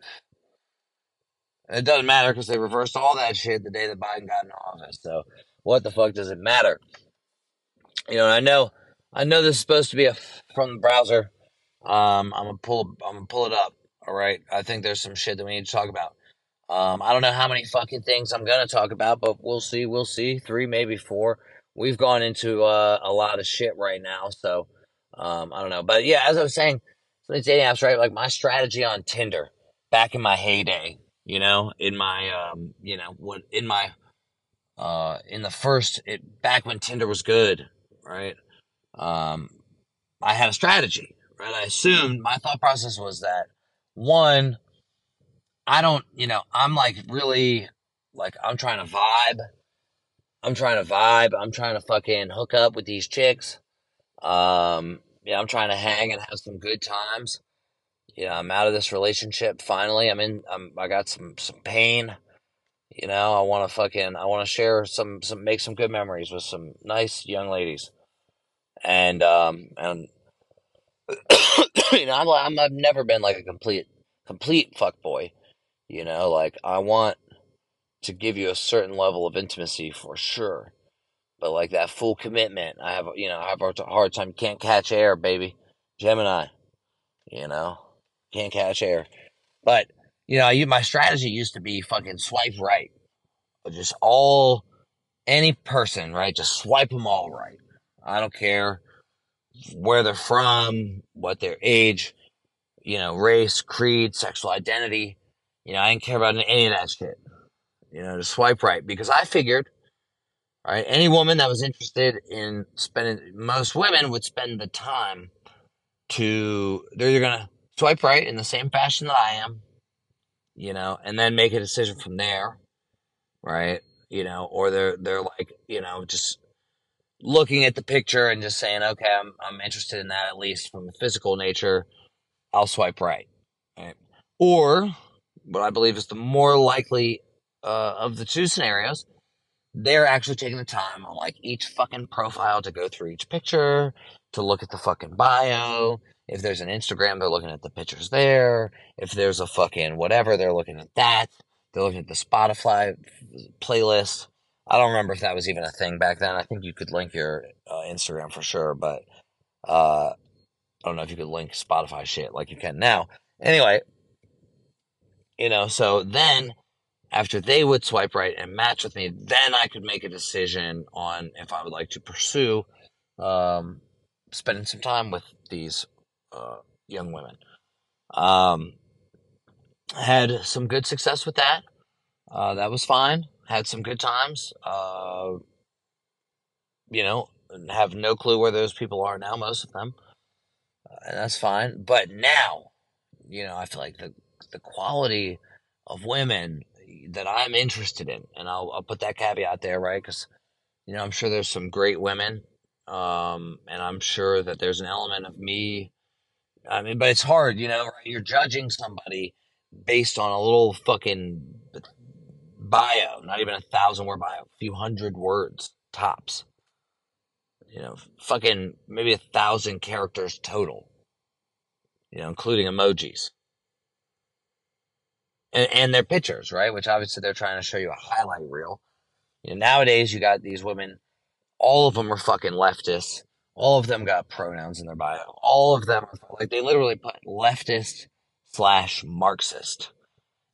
It doesn't matter because they reversed all that shit the day that Biden got in office. So what the fuck does it matter? You know, and I know... I know this is supposed to be a, from the browser. Um, I'm gonna pull. I'm gonna pull it up. All right. I think there's some shit that we need to talk about. Um, I don't know how many fucking things I'm gonna talk about, but we'll see. We'll see. Three, maybe four. We've gone into uh, a lot of shit right now, so um, I don't know. But yeah, as I was saying, some of these dating apps, right? Like my strategy on Tinder back in my heyday. You know, in my um, you know, what in my uh, in the first it, back when Tinder was good, right? Um, I had a strategy, right? I assumed my thought process was that one, I don't, you know, I'm like really like, I'm trying to vibe. I'm trying to vibe. I'm trying to fucking hook up with these chicks. Um, yeah, I'm trying to hang and have some good times. You know, I'm out of this relationship. Finally, I'm in, I'm, I got some, some pain, you know, I want to fucking, I want to share some, some, make some good memories with some nice young ladies. And, um, and, you know, I'm, I'm, I've never been like a complete, complete fuckboy, you know, like I want to give you a certain level of intimacy for sure. But like that full commitment, I have, you know, I have a hard time. Can't catch air, baby. Gemini, you know, can't catch air. But, you know, I, my strategy used to be fucking swipe right. Just all, any person, right? Just swipe them all right. I don't care where they're from, what their age, you know, race, creed, sexual identity. You know, I didn't care about any of that shit. You know, to swipe right. Because I figured, all right, any woman that was interested in spending, most women would spend the time to, they're either going to swipe right in the same fashion that I am, you know, and then make a decision from there, right? You know, or they're, they're like, you know, just looking at the picture and just saying, okay, I'm I'm interested in that, at least from the physical nature, I'll swipe right. right. Or what I believe is the more likely uh, of the two scenarios, they're actually taking the time on like each fucking profile to go through each picture, to look at the fucking bio. If there's an Instagram, they're looking at the pictures there. If there's a fucking whatever, they're looking at that. They're looking at the Spotify playlist. I don't remember if that was even a thing back then. I think you could link your uh, Instagram for sure, but uh, I don't know if you could link Spotify shit like you can now. Anyway, you know, so then after they would swipe right and match with me, then I could make a decision on if I would like to pursue um, spending some time with these uh, young women. Um, had some good success with that. Uh, that was fine. Had some good times, uh, you know, have no clue where those people are now, most of them, uh, and that's fine. But now, you know, I feel like the the quality of women that I'm interested in, and I'll, I'll put that caveat there, right, because, you know, I'm sure there's some great women, um, and I'm sure that there's an element of me, I mean, but it's hard, you know, right? You're judging somebody based on a little fucking bio, not even a thousand word bio, a few hundred words tops, you know, fucking maybe a thousand characters total, you know, including emojis and, and their pictures, right? Which obviously they're trying to show you a highlight reel. You know, nowadays you got these women, all of them are fucking leftists. All of them got pronouns in their bio. All of them are like, they literally put leftist slash Marxist.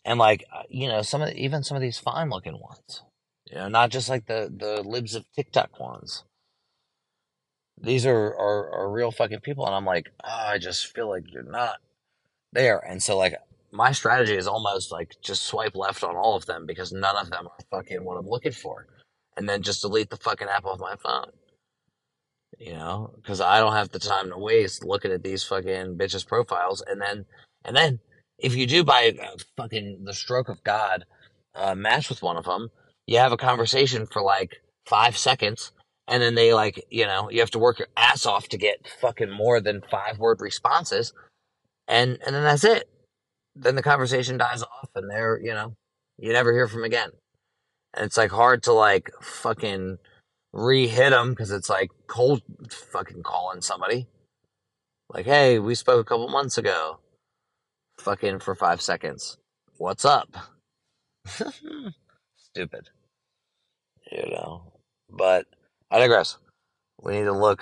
And like, you know, some of even some of these fine looking ones, you know, not just like the, the libs of TikTok ones. These are, are, are real fucking people. And I'm like, oh, I just feel like you're not there. And so like my strategy is almost like just swipe left on all of them because none of them are fucking what I'm looking for. And then just delete the fucking app off my phone, you know, because I don't have the time to waste looking at these fucking bitches' profiles. And then, and then. If you do, by uh, fucking the stroke of God, uh, match with one of them, you have a conversation for like five seconds, and then they like, you know, you have to work your ass off to get fucking more than five word responses, and and then that's it. Then the conversation dies off, and they're, you know, you never hear from again. And it's like hard to like fucking re-hit them because it's like cold fucking calling somebody. Like, hey, we spoke a couple months ago. Fucking for five seconds. What's up? Stupid. You know. But I digress. We need to look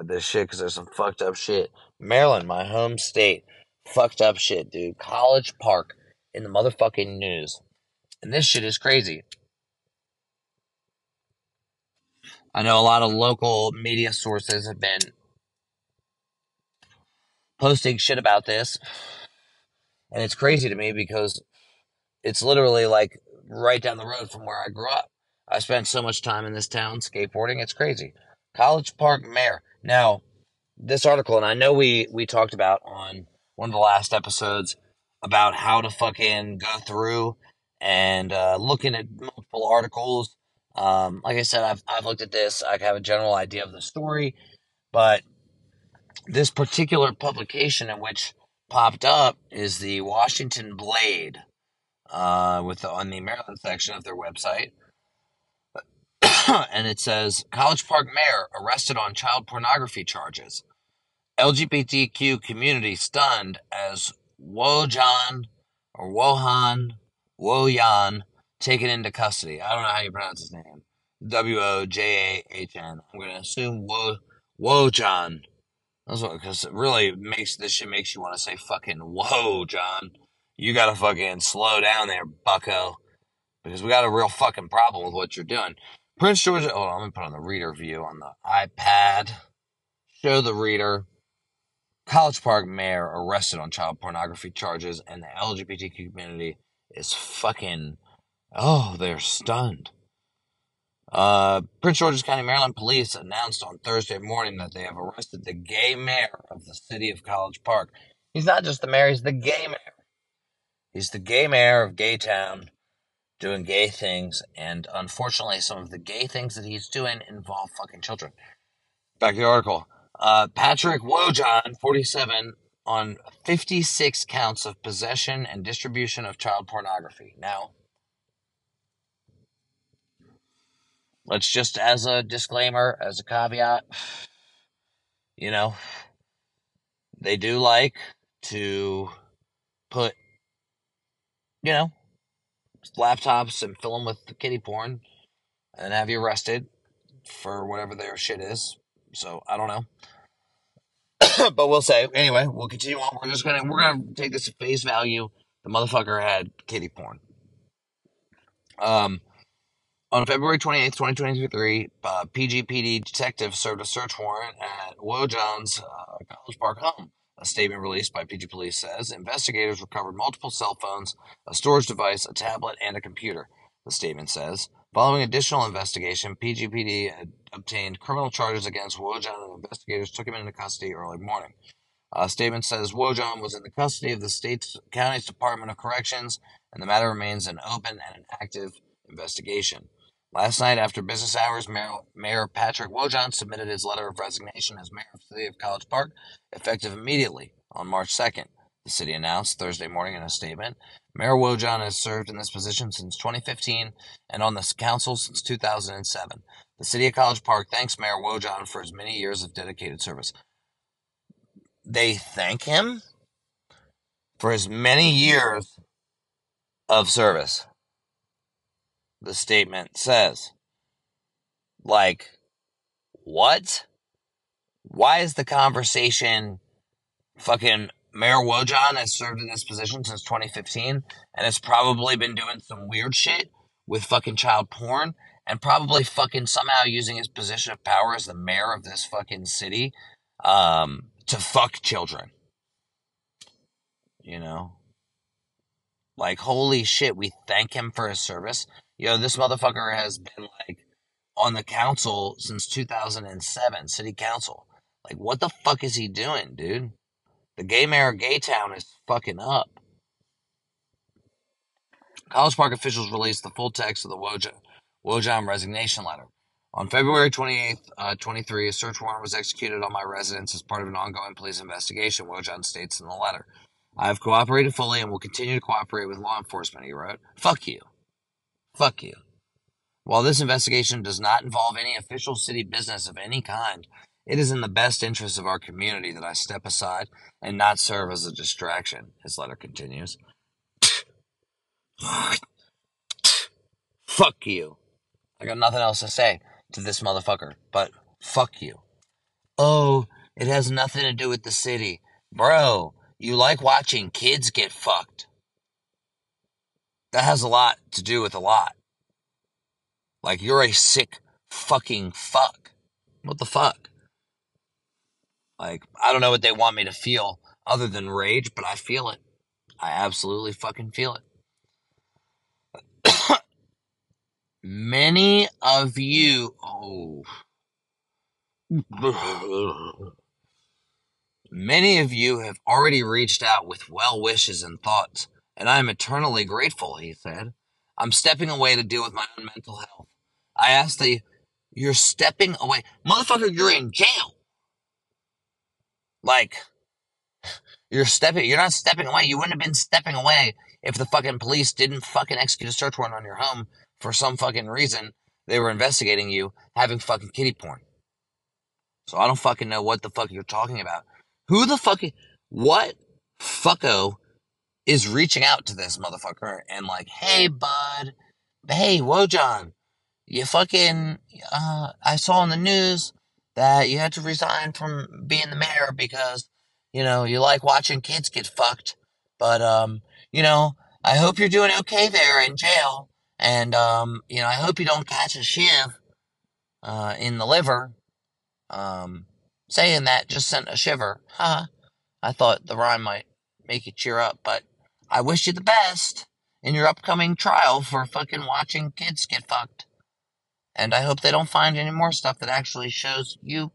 at this shit because there's some fucked up shit. Maryland, my home state. Fucked up shit, dude. College Park in the motherfucking news. And this shit is crazy. I know a lot of local media sources have been posting shit about this. And it's crazy to me because it's literally like right down the road from where I grew up. I spent so much time in this town skateboarding. It's crazy. College Park mayor. Now, this article, and I know we, we talked about on one of the last episodes about how to fucking go through and uh, looking at multiple articles. Um, like I said, I've, I've looked at this. I have a general idea of the story. But this particular publication in which popped up is the Washington Blade uh, with the, on the Maryland section of their website. And it says, College Park mayor arrested on child pornography charges. L G B T Q community stunned as Wojahn or Wojahn, Wojahn taken into custody. I don't know how you pronounce his name. W O J A H N. I'm going to assume Wo, Wojahn. That's what, because it really makes, this shit makes you want to say fucking, whoa, John, you gotta fucking slow down there, bucko, because we got a real fucking problem with what you're doing. Prince George's, hold on, let me put on the reader view on the iPad, show the reader, College Park mayor arrested on child pornography charges, and the L G B T Q community is fucking, oh, they're stunned. Uh, Prince George's County, Maryland police announced on Thursday morning that they have arrested the gay mayor of the city of College Park. He's not just the mayor, he's the gay mayor. He's the gay mayor of Gay Town doing gay things, and unfortunately some of the gay things that he's doing involve fucking children. Back to the article. Uh, Patrick Wojahn, forty-seven, on fifty-six counts of possession and distribution of child pornography. Now, let's just, as a disclaimer, as a caveat, you know, they do like to put, you know, laptops and fill them with the kiddie porn and have you arrested for whatever their shit is. So, I don't know. But we'll say, anyway, we'll continue on. We're just gonna, we're gonna take this at face value. The motherfucker had kiddie porn. Um, on February twenty-eighth, twenty twenty-three, uh, P G P D detectives served a search warrant at Wojahn's uh, College Park home. A statement released by P G Police says investigators recovered multiple cell phones, a storage device, a tablet, and a computer. The statement says, following additional investigation, P G P D had obtained criminal charges against Wojahn, and investigators took him into custody early morning. A statement says Wojahn was in the custody of the state's county's Department of Corrections, and the matter remains an open and an active investigation. Last night, after business hours, Mayor, Mayor Patrick Wojahn submitted his letter of resignation as mayor of the city of College Park, effective immediately on March second. The city announced Thursday morning in a statement, Mayor Wojahn has served in this position since twenty fifteen and on this council since two thousand seven. The city of College Park thanks Mayor Wojahn for his many years of dedicated service. They thank him for his many years of service. The statement says, like, what? Why is the conversation fucking... Mayor Wojahn has served in this position since twenty fifteen and has probably been doing some weird shit with fucking child porn and probably fucking somehow using his position of power as the mayor of this fucking city um, to fuck children. You know? Like, holy shit, we thank him for his service. You know, this motherfucker has been, like, on the council since two thousand seven, city council. Like, what the fuck is he doing, dude? The gay mayor of Gaytown is fucking up. College Park officials released the full text of the Wojahn, Wojahn resignation letter. On February twenty-eighth, uh, twenty-three, a search warrant was executed on my residence as part of an ongoing police investigation, Wojahn states in the letter. I have cooperated fully and will continue to cooperate with law enforcement, he wrote. Fuck you. Fuck you. While this investigation does not involve any official city business of any kind, it is in the best interest of our community that I step aside and not serve as a distraction, his letter continues. Fuck you. I got nothing else to say to this motherfucker, but fuck you. Oh, it has nothing to do with the city. Bro, you like watching kids get fucked. That has a lot to do with a lot. Like, you're a sick fucking fuck. What the fuck? Like, I don't know what they want me to feel other than rage, but I feel it. I absolutely fucking feel it. Many of you... Oh. Many of you have already reached out with well wishes and thoughts, and I am eternally grateful, he said. I'm stepping away to deal with my own mental health. I asked the... You're stepping away. Motherfucker, you're in jail. Like, you're stepping, you're not stepping away. You wouldn't have been stepping away if the fucking police didn't fucking execute a search warrant on your home for some fucking reason. They were investigating you having fucking kiddie porn. So I don't fucking know what the fuck you're talking about. Who the fucking, what fucko is reaching out to this motherfucker and like, hey, bud, hey, Wojahn, you fucking, uh, I saw on the news that you had to resign from being the mayor because, you know, you like watching kids get fucked. But, um, you know, I hope you're doing okay there in jail. And, um, you know, I hope you don't catch a shiv uh, in the liver. Um, saying that just sent a shiver. Huh? I thought the rhyme might make you cheer up. But I wish you the best in your upcoming trial for fucking watching kids get fucked. And I hope they don't find any more stuff that actually shows you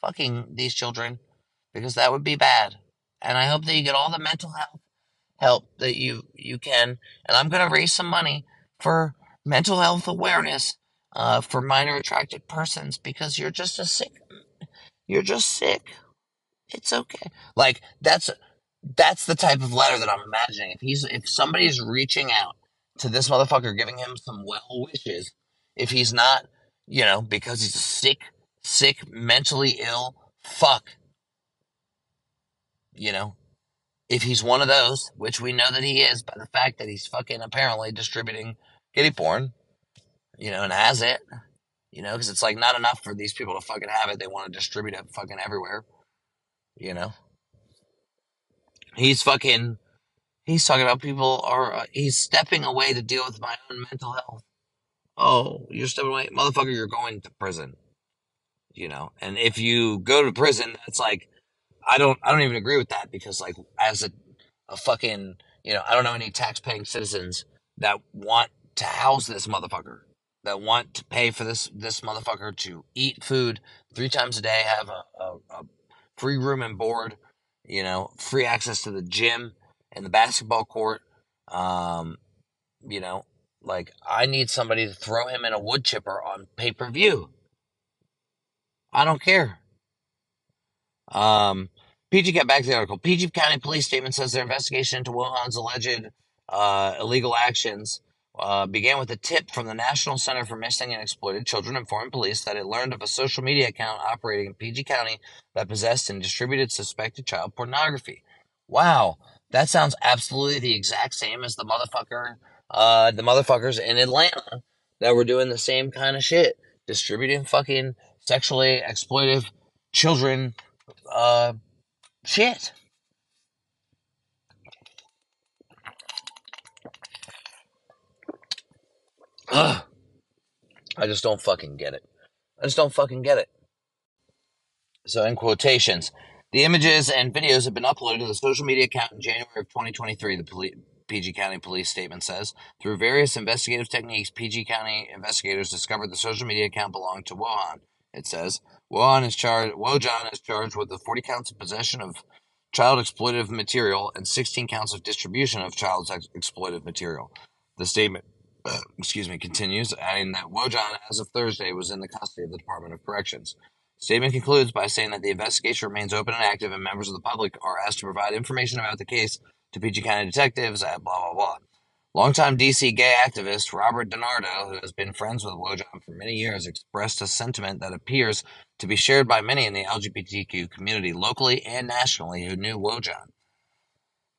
fucking these children, because that would be bad. And I hope that you get all the mental health help that you, you can. And I'm going to raise some money for mental health awareness uh, for minor attracted persons, because you're just a sick, you're just sick. it's okay. Like, that's that's the type of letter that I'm imagining. If he's if somebody's reaching out to this motherfucker, giving him some well wishes, if he's not, you know, because he's a sick, sick, mentally ill fuck, you know, if he's one of those, which we know that he is by the fact that he's fucking apparently distributing kiddie porn, you know, and has it, you know, because it's like not enough for these people to fucking have it. They want to distribute it fucking everywhere, you know. He's fucking, he's talking about people are, uh, he's stepping away to deal with my own mental health. Oh, you're stepping away? Motherfucker, you're going to prison, you know. And if you go to prison, that's like, I don't, I don't even agree with that, because like as a, a fucking, you know, I don't know any tax-paying citizens that want to house this motherfucker, that want to pay for this, this motherfucker to eat food three times a day, have a, a, a free room and board, you know, free access to the gym and the basketball court. Um, you know, like I need somebody to throw him in a wood chipper on pay-per-view. I don't care. Um, P G got back to the article. P G County Police statement says their investigation into Wuhan's alleged uh, illegal actions uh, began with a tip from the National Center for Missing and Exploited Children, informed police that it learned of a social media account operating in P G County that possessed and distributed suspected child pornography. Wow, that sounds absolutely the exact same as the motherfucker, uh, the motherfuckers in Atlanta that were doing the same kind of shit, distributing fucking sexually exploitive children. Uh, shit. Ugh. I just don't fucking get it. I just don't fucking get it. So, in quotations, the images and videos have been uploaded to the social media account in January of twenty twenty-three, the police. P G County Police statement says, through various investigative techniques, P G County investigators discovered the social media account belonged to Wojahn. It says, Wojahn is charged, Wojahn is charged with the forty counts of possession of child exploitive material and sixteen counts of distribution of child sex exploitive material. The statement, uh, excuse me, continues, adding that Wojahn, as of Thursday, was in the custody of the Department of Corrections. The statement concludes by saying that the investigation remains open and active, and members of the public are asked to provide information about the case to P G County detectives at blah, blah, blah. Longtime D C gay activist Robert DiNardo, who has been friends with Wojahn for many years, expressed a sentiment that appears to be shared by many in the L G B T Q community, locally and nationally, who knew Wojahn.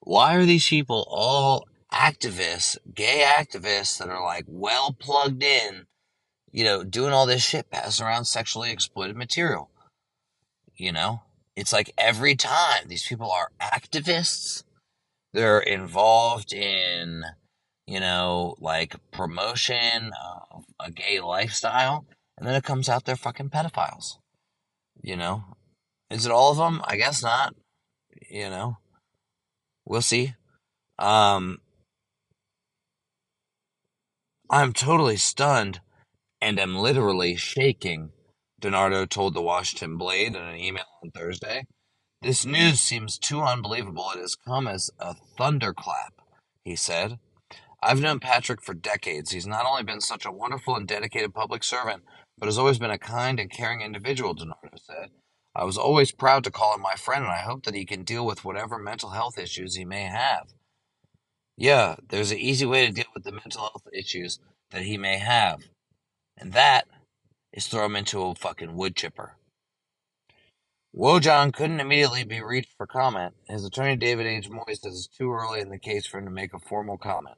Why are these people all activists, gay activists, that are like well plugged in, you know, doing all this shit, passing around sexually exploited material? You know, it's like every time these people are activists, they're involved in, you know, like promotion of a gay lifestyle, and then it comes out they're fucking pedophiles. You know, is it all of them? I guess not. You know, we'll see. Um, I'm totally stunned and am literally shaking, DiNardo told the Washington Blade in an email on Thursday. This news seems too unbelievable. It has come as a thunderclap, he said. I've known Patrick for decades. He's not only been such a wonderful and dedicated public servant, but has always been a kind and caring individual, DiNardo said. I was always proud to call him my friend, and I hope that he can deal with whatever mental health issues he may have. Yeah, there's an easy way to deal with the mental health issues that he may have, and that is throw him into a fucking wood chipper. Wojahn couldn't immediately be reached for comment. His attorney, David H. Moyes, says it's too early in the case for him to make a formal comment.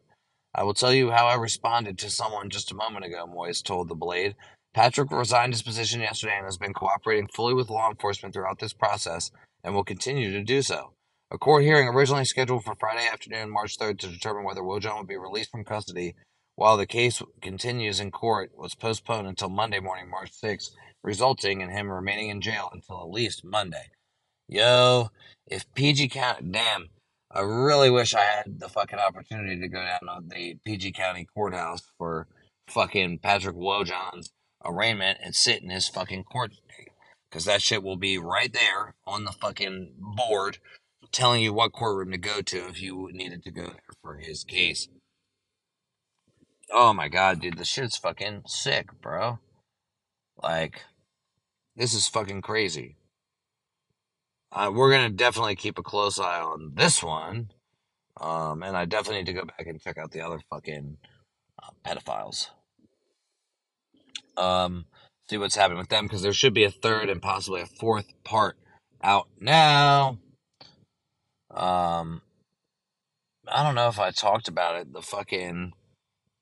I will tell you how I responded to someone just a moment ago, Moyes told The Blade. Patrick resigned his position yesterday and has been cooperating fully with law enforcement throughout this process and will continue to do so. A court hearing originally scheduled for Friday afternoon, March third, to determine whether Wojahn would be released from custody while the case continues in court was postponed until Monday morning, March sixth, resulting in him remaining in jail until at least Monday. Yo, if P G County... Damn, I really wish I had the fucking opportunity to go down to the P G County courthouse for fucking Patrick Wojahn's arraignment and sit in his fucking court date, because that shit will be right there on the fucking board telling you what courtroom to go to if you needed to go there for his case. Oh my god, dude, this shit's fucking sick, bro. Like, this is fucking crazy. uh, we're going to definitely keep a close eye on this one. Um, and I definitely need to go back and check out the other fucking uh, pedophiles. Um, see what's happening with them, because there should be a third and possibly a fourth part out now. Um, I don't know if I talked about it. The fucking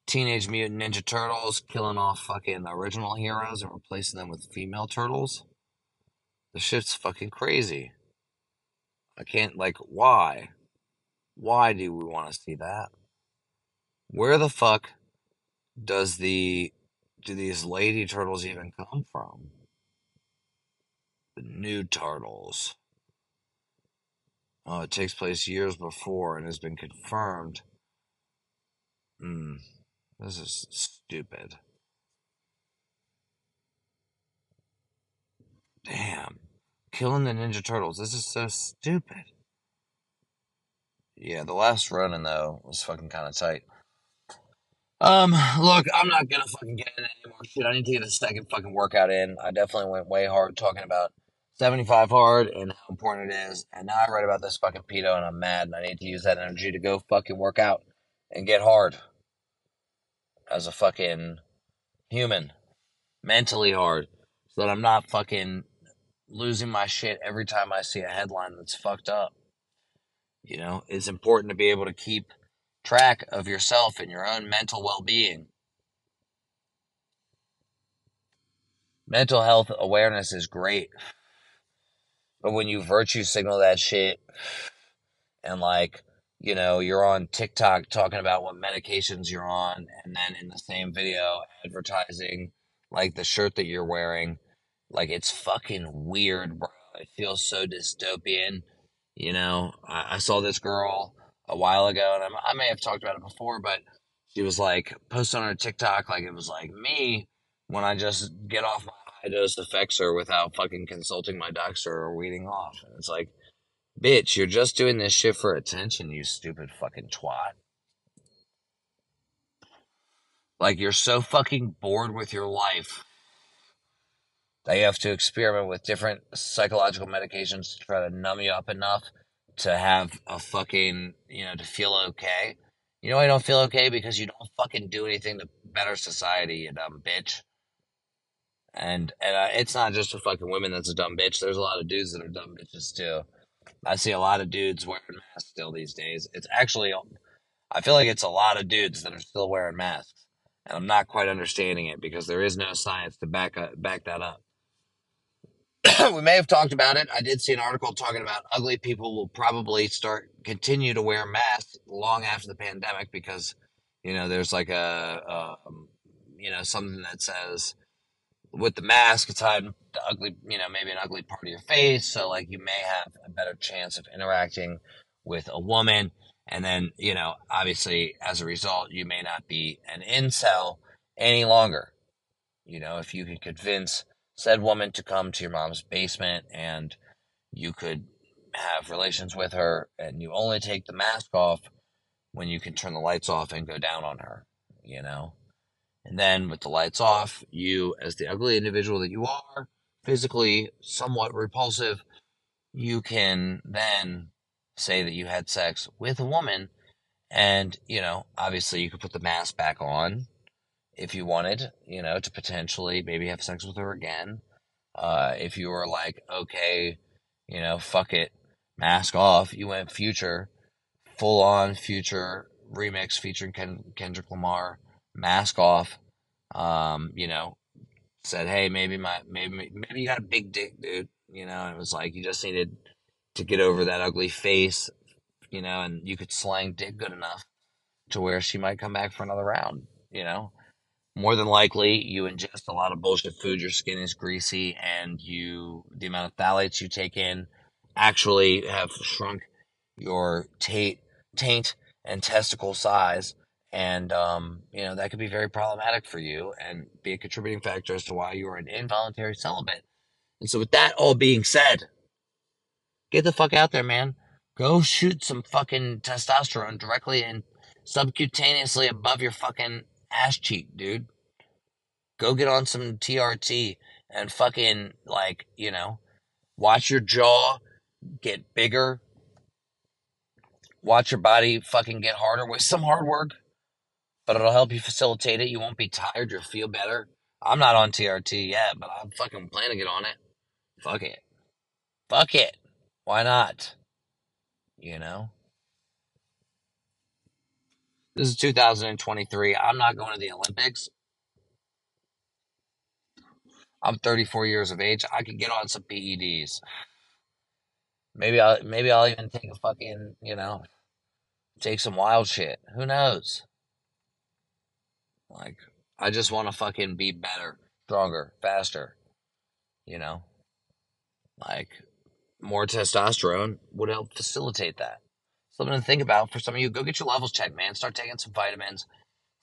Teenage Mutant Ninja Turtles killing off fucking original heroes and replacing them with female turtles. The shit's fucking crazy. I can't, like, why? Why do we want to see that? Where the fuck does the... do these lady turtles even come from? The new turtles. Oh, it takes place years before and has been confirmed. Hmm. This is stupid. Damn. Killing the Ninja Turtles. This is so stupid. Yeah, the last running, though, was fucking kind of tight. Um, look, I'm not gonna fucking get in any more shit. I need to get a second fucking workout in. I definitely went way hard talking about seventy-five Hard and how important it is. And now I read about this fucking pedo and I'm mad and I need to use that energy to go fucking work out and get hard. As a fucking human. Mentally hard. So that I'm not fucking losing my shit every time I see a headline that's fucked up. You know, it's important to be able to keep track of yourself and your own mental well-being. Mental health awareness is great. But when you virtue signal that shit and, like, you know, you're on TikTok talking about what medications you're on and then in the same video advertising, like, the shirt that you're wearing, like, it's fucking weird, bro. It feels so dystopian. You know, I, I saw this girl a while ago, and I'm, I may have talked about it before, but she was, like, posting on her TikTok, like, it was like me when I just get off my high-dose Effexor without fucking consulting my doctor or weeding off. And it's like, bitch, you're just doing this shit for attention, you stupid fucking twat. Like, you're so fucking bored with your life that you have to experiment with different psychological medications to try to numb you up enough to have a fucking, you know, to feel okay. You know why you don't feel okay? Because you don't fucking do anything to better society, you dumb bitch. And and uh, it's not just for fucking women that's a dumb bitch. There's a lot of dudes that are dumb bitches, too. I see a lot of dudes wearing masks still these days. It's actually, I feel like it's a lot of dudes that are still wearing masks. And I'm not quite understanding it because there is no science to back up, back that up. We may have talked about it. I did see an article talking about ugly people will probably start continue to wear masks long after the pandemic because, you know, there's like a, a you know, something that says with the mask, it's hiding the ugly, you know, maybe an ugly part of your face. So, like, you may have a better chance of interacting with a woman. And then, you know, obviously, as a result, you may not be an incel any longer. You know, if you can convince said woman to come to your mom's basement and you could have relations with her and you only take the mask off when you can turn the lights off and go down on her, you know? And then with the lights off, you, as the ugly individual that you are, physically somewhat repulsive, you can then say that you had sex with a woman and, you know, obviously you could put the mask back on if you wanted, you know, to potentially maybe have sex with her again. Uh, if you were like, okay, you know, fuck it, mask off, you went Future, full-on Future remix featuring Ken- Kendrick Lamar, mask off, um, you know, said, hey, maybe my, maybe, maybe you got a big dick, dude, you know, and it was like, you just needed to get over that ugly face, you know, and you could slang dick good enough to where she might come back for another round, you know. More than likely, you ingest a lot of bullshit food, your skin is greasy, and you the amount of phthalates you take in actually have shrunk your taint, taint and testicle size, and, um, you know, that could be very problematic for you and be a contributing factor as to why you are an involuntary celibate. And so with that all being said, get the fuck out there, man. Go shoot some fucking testosterone directly and subcutaneously above your fucking ass cheek, dude. Go get on some T R T and fucking, like, you know, watch your jaw, get bigger, watch your body fucking get harder with some hard work, but it'll help you facilitate it. You won't be tired. You'll feel better. I'm not on T R T yet, but I'm fucking planning to get on it. Fuck it. Fuck it. Why not? You know? This is two thousand twenty-three. I'm not going to the Olympics. I'm thirty-four years of age. I could get on some P E Ds. Maybe I'll, maybe I'll even take a fucking, you know, take some wild shit. Who knows? Like, I just want to fucking be better, stronger, faster, you know? Like, more testosterone would help facilitate that. Something to think about for some of you. Go get your levels checked, man. Start taking some vitamins.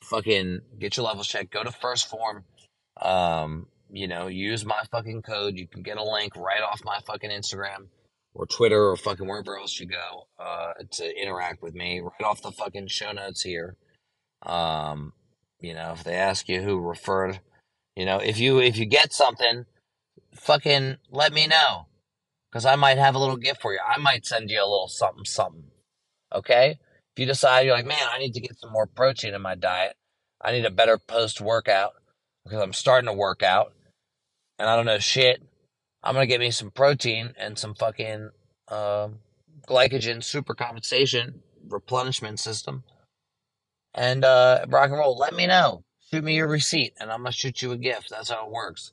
Fucking get your levels checked. Go to First Form. Um, you know, use my fucking code. You can get a link right off my fucking Instagram or Twitter or fucking wherever else you go uh, to interact with me. Right off the fucking show notes here. Um... You know, if they ask you who referred, you know, if you if you get something, fucking let me know, because I might have a little gift for you. I might send you a little something, something, okay? If you decide, you're like, man, I need to get some more protein in my diet. I need a better post-workout, because I'm starting to work out, and I don't know shit. I'm going to get me some protein and some fucking uh, glycogen supercompensation replenishment system. And uh, rock and roll, let me know. Shoot me your receipt, and I'm going to shoot you a gift. That's how it works.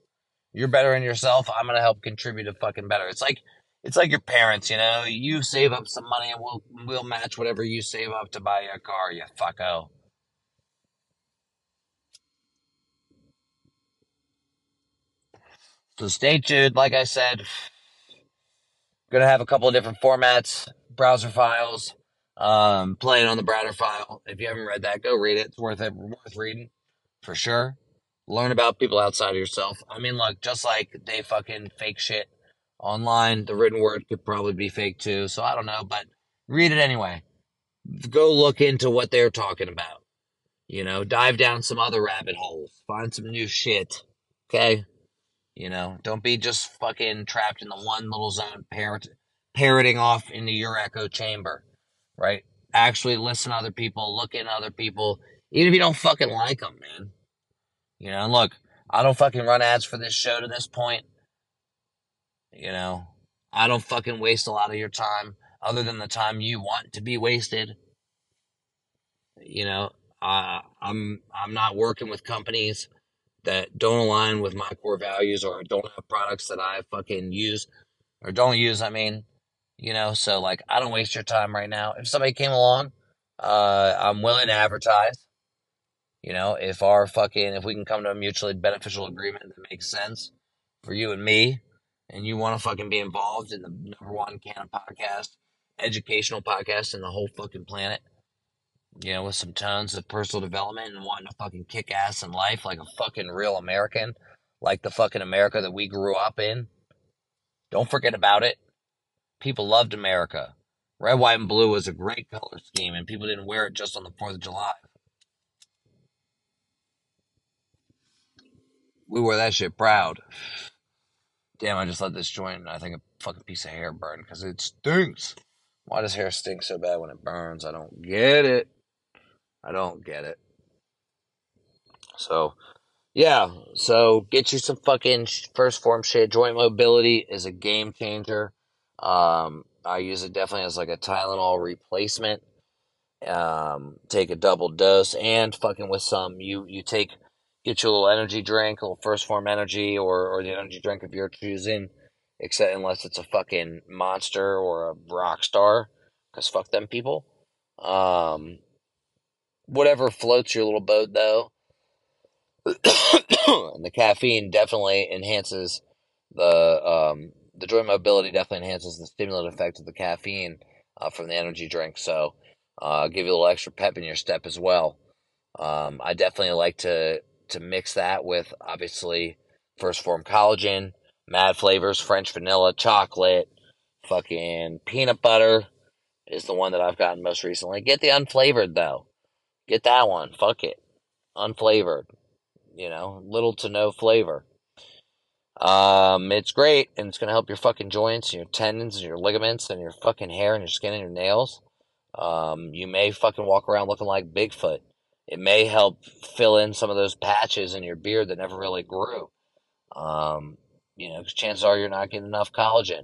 You're better in yourself. I'm going to help contribute to fucking better. It's like it's like your parents, you know. You save up some money, and we'll, we'll match whatever you save up to buy a car, you fucko. So stay tuned. Like I said, going to have a couple of different formats, browser files. Um, playing on the Browder file. If you haven't read that, go read it. It's worth it, worth reading for sure. Learn about people outside of yourself. I mean, look, just like they fucking fake shit online, the written word could probably be fake too. So I don't know, but read it anyway. Go look into what they're talking about. You know, dive down some other rabbit holes. Find some new shit. Okay? You know, don't be just fucking trapped in the one little zone, parrot, parroting off into your echo chamber. Right? Actually listen to other people, look at other people, even if you don't fucking like them, man. You know, and look, I don't fucking run ads for this show to this point. You know, I don't fucking waste a lot of your time other than the time you want to be wasted. You know, uh, I'm, I'm not working with companies that don't align with my core values or don't have products that I fucking use or don't use, I mean. You know, so, like, I don't waste your time right now. If somebody came along, uh, I'm willing to advertise. You know, if our fucking, if we can come to a mutually beneficial agreement that makes sense for you and me, and you want to fucking be involved in the number one canon podcast, educational podcast in the whole fucking planet, you know, with some tons of personal development and wanting to fucking kick ass in life like a fucking real American, like the fucking America that we grew up in, don't forget about it. People loved America. Red, white, and blue was a great color scheme, and people didn't wear it just on the fourth of July. We wore that shit proud. Damn, I just let this joint, and I think a fucking piece of hair burn, because it stinks. Why does hair stink so bad when it burns? I don't get it. I don't get it. So, yeah. So, get you some fucking First Form shit. Joint mobility is a game changer. Um, I use it definitely as like a Tylenol replacement. Um, take a double dose and fucking with some, you, you take, get your little energy drink, a little First Form energy or, or the energy drink of your choosing, except unless it's a fucking Monster or a Rock Star, cause fuck them people. Um, whatever floats your little boat though. And the caffeine definitely enhances the, um, the joint mobility definitely enhances the stimulant effect of the caffeine uh, from the energy drink. So uh, give you a little extra pep in your step as well. Um, I definitely like to to mix that with, obviously, First Form collagen, mad flavors, French vanilla, chocolate, fucking peanut butter is the one that I've gotten most recently. Get the unflavored, though. Get that one. Fuck it. Unflavored. You know, little to no flavor. Um, it's great, and it's going to help your fucking joints, and your tendons, and your ligaments, and your fucking hair, and your skin, and your nails. Um, you may fucking walk around looking like Bigfoot. It may help fill in some of those patches in your beard that never really grew. Um, you know, because chances are you're not getting enough collagen.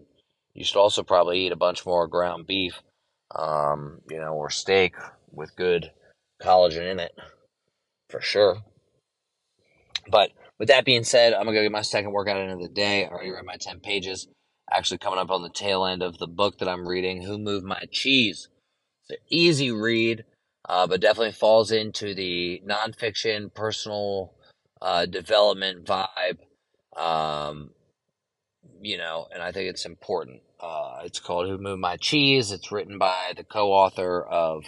You should also probably eat a bunch more ground beef, um, you know, or steak with good collagen in it, for sure. But with that being said, I'm going to go get my second workout in of the day. I already read my ten pages. Actually coming up on the tail end of the book that I'm reading, Who Moved My Cheese? It's an easy read, uh, but definitely falls into the nonfiction, personal uh, development vibe, um, you know, and I think it's important. Uh, it's called Who Moved My Cheese. It's written by the co-author of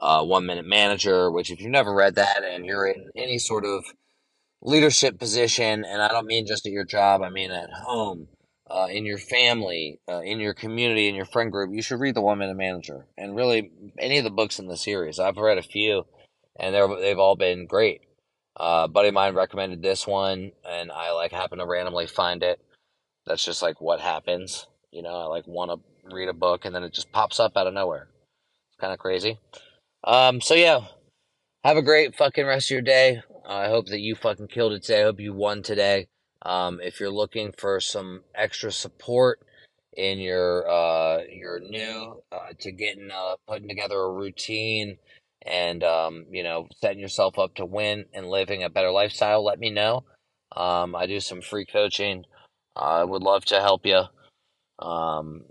uh, One Minute Manager, which if you've never read that and you're in any sort of leadership position, and I don't mean just at your job, I mean at home, uh, in your family, uh, in your community, in your friend group, you should read The One Minute Manager, and really any of the books in the series. I've read a few, and they're, they've all been great. Uh, a buddy of mine recommended this one, and I like happen to randomly find it. That's just like what happens, you know. I like want to read a book, and then it just pops up out of nowhere. It's kind of crazy. Um, so yeah, have a great fucking rest of your day. I hope that you fucking killed it today. I hope you won today. Um, if you're looking for some extra support in your, uh, your new, uh, to getting, uh, putting together a routine and, um, you know, setting yourself up to win and living a better lifestyle, let me know. Um, I do some free coaching. I uh, would love to help you. Um,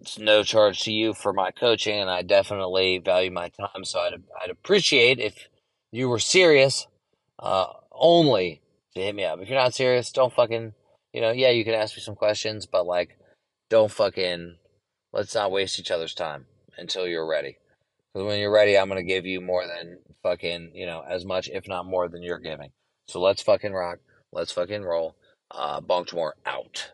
it's no charge to you for my coaching, and I definitely value my time. So I'd, I'd appreciate if you were serious. Uh, only to hit me up. If you're not serious, don't fucking, you know, yeah, you can ask me some questions, but like, don't fucking, let's not waste each other's time until you're ready. Because when you're ready, I'm going to give you more than fucking, you know, as much, if not more than you're giving. So let's fucking rock. Let's fucking roll. Uh, Bonkmore out.